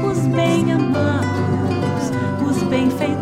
Os bem amados, os bem feitos.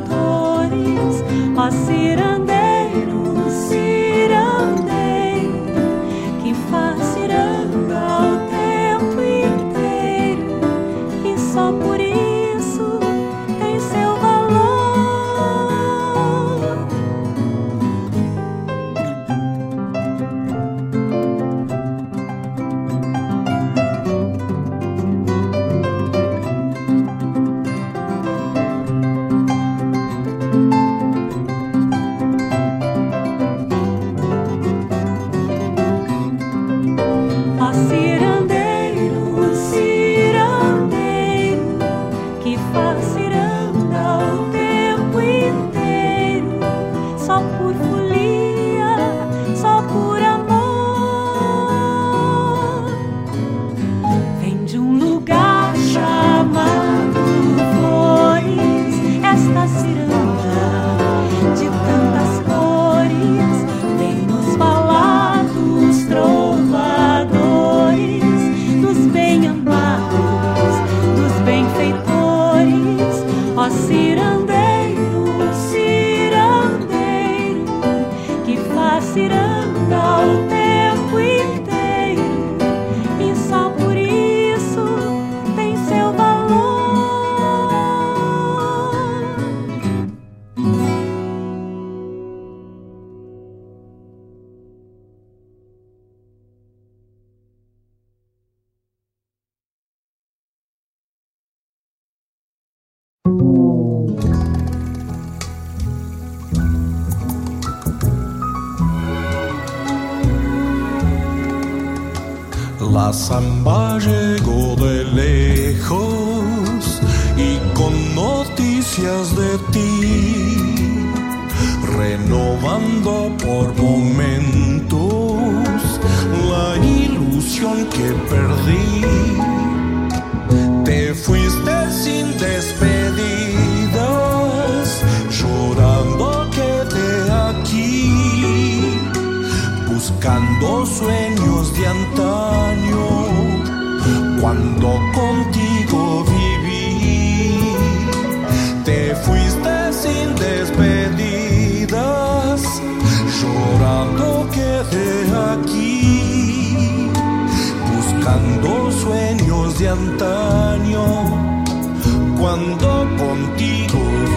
La samba llegó de lejos y con noticias de ti, renovando por momentos la ilusión que perdí. Te fuiste sin despedidas, llorando quedé aquí, buscando sueños de antaño, cuando contigo viví. Te fuiste sin despedidas, llorando quedé aquí, buscando sueños de antaño, cuando contigo viví.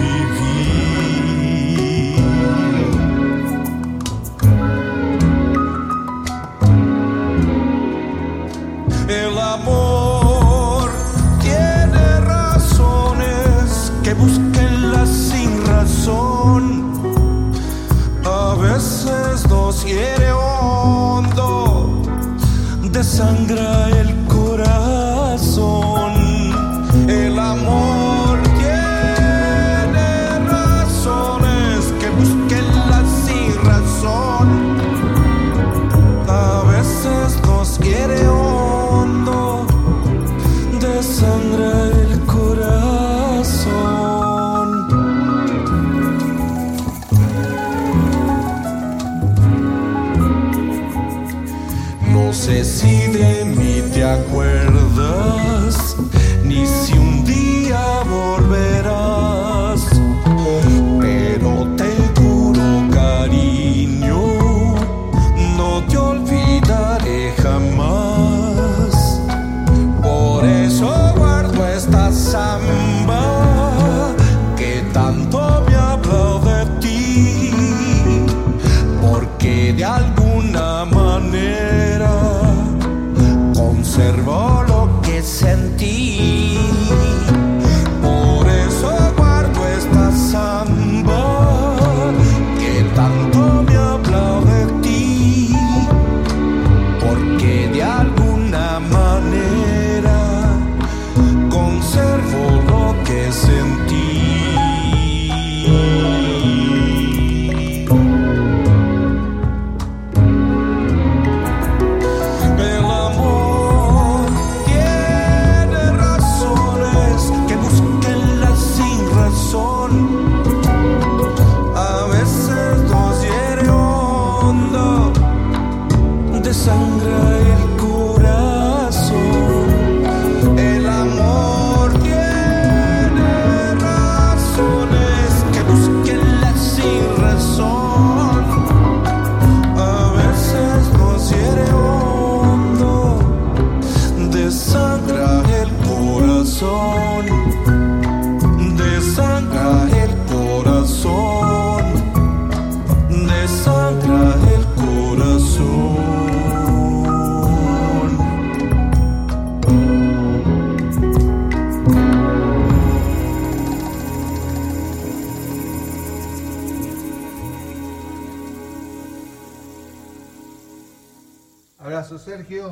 El amor tiene razones que busquen las sin razón. A veces nos hiere hondo, desangra el corazón. El amor tiene razones que busquen las sin razón. A veces nos hiere hondo, sangra el corazón. No sé si de mí te acuerdas, ni si un día volverás, pero te juro, cariño, no te olvidaré jamás. Esta samba que tanto me habla de ti, porque de alguna manera conservo lo que sentí. Por eso guardo esta samba que tanto me habla de ti, porque de alguna manera conservo lo que sentí. El amor tiene razones que busquen la sin razón. A veces nos hiere hondo, desangra el corazón. El amor desangra el corazón, desangra el corazón, desangra el corazón. Abrazo, Sergio.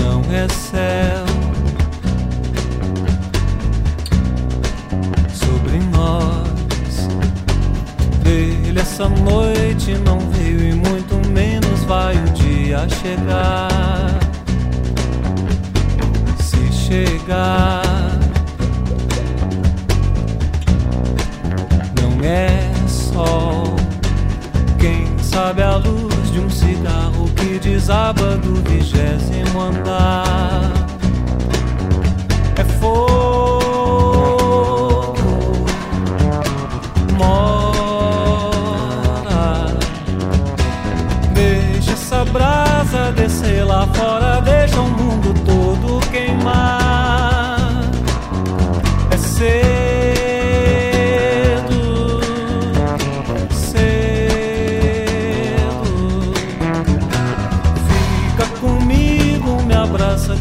Não é céu sobre nós. Veio essa noite, não veio e muito menos vai o dia chegar. Se chegar, não é sol. Quem sabe a luz de um cigarro que desaba do vigésimo andar. É fogo, mora. Deixa essa brasa descer lá fora, deixa o mundo todo queimar. É ser.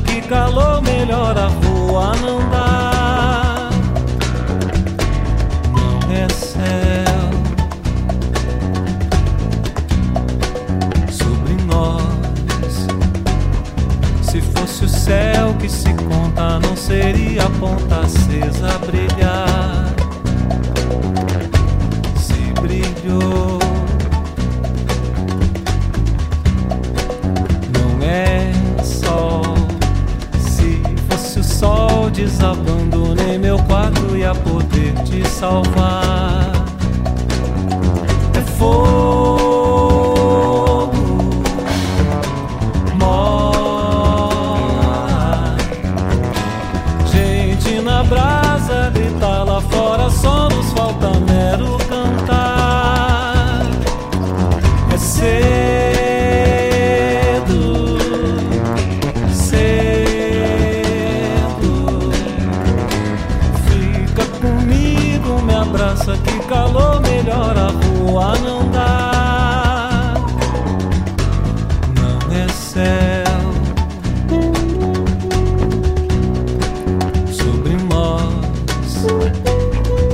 Que calor, melhor a rua não dá. Não é céu sobre nós. Se fosse o céu que se conta, não seria a ponta acesa a brilhar. Se brilhou, não é sol. Sol desabando, nem meu quarto ia poder te salvar. É fogo, mora. Gente na brasa grita lá fora, só nos falta mero cantar. É ser. Que calor, melhor a rua não dá. Não é céu sobre nós.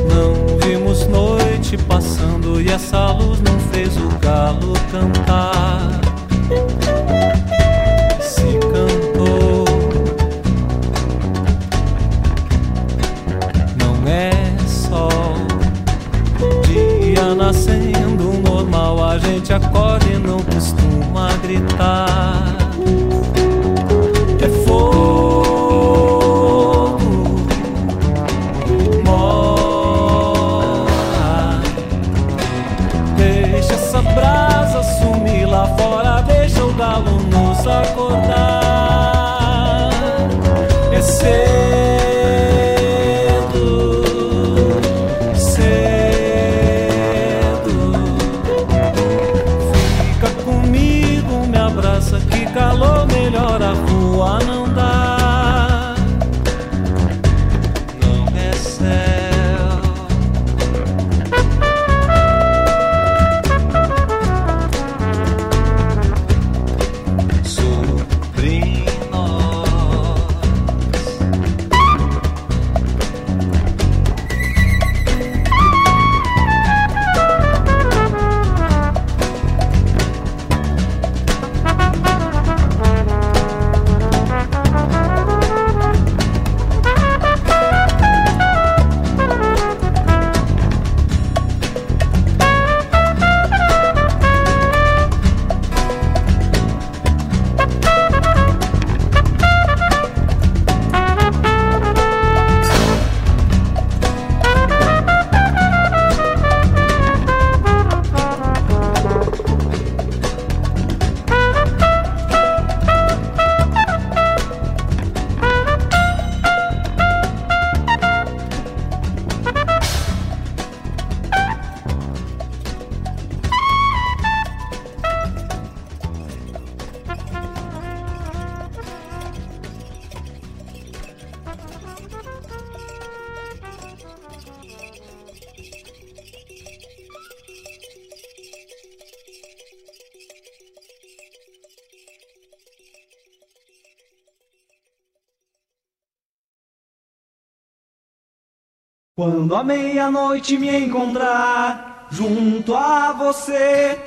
Não vimos noite passando e essa luz não fez o galo cantar. Se cantou, não é sol. Nascendo normal, a gente acorda e não costuma gritar. É fogo, mora. Deixa essa brasa sumir lá fora, deixa o galo nos acordar. É ser. Quando à meia-noite me encontrar junto a você.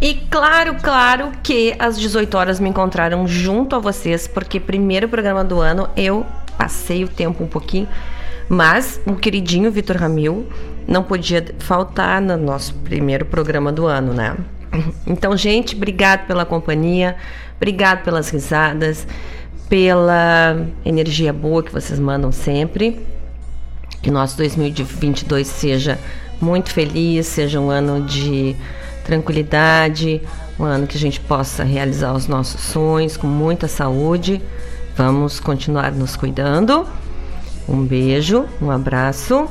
E claro, claro que às dezoito horas me encontraram junto a vocês, porque primeiro programa do ano eu passei o tempo um pouquinho, mas o queridinho Vitor Ramil não podia faltar no nosso primeiro programa do ano, né? Então, gente, obrigado pela companhia, obrigado pelas risadas, pela energia boa que vocês mandam sempre. Que nosso dois mil e vinte e dois seja muito feliz, seja um ano de tranquilidade, um ano que a gente possa realizar os nossos sonhos com muita saúde. Vamos continuar nos cuidando. Um beijo, um abraço,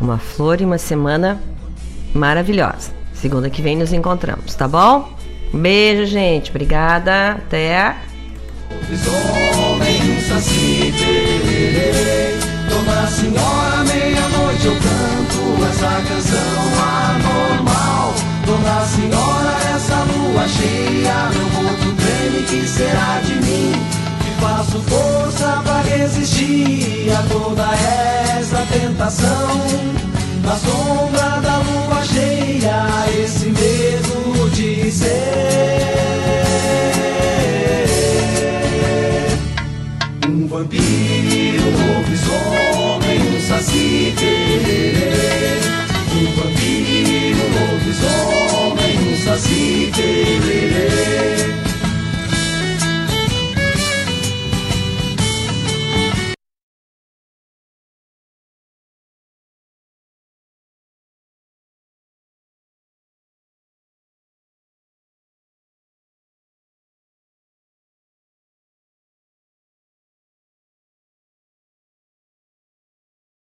uma flor e uma semana maravilhosa. Segunda que vem nos encontramos, tá bom? Um beijo, gente. Obrigada. Até. Dona Senhora, meia-noite eu canto essa canção anormal. Dona Senhora, essa lua cheia, meu corpo treme, que será de mim? Que faço força pra resistir a toda essa tentação.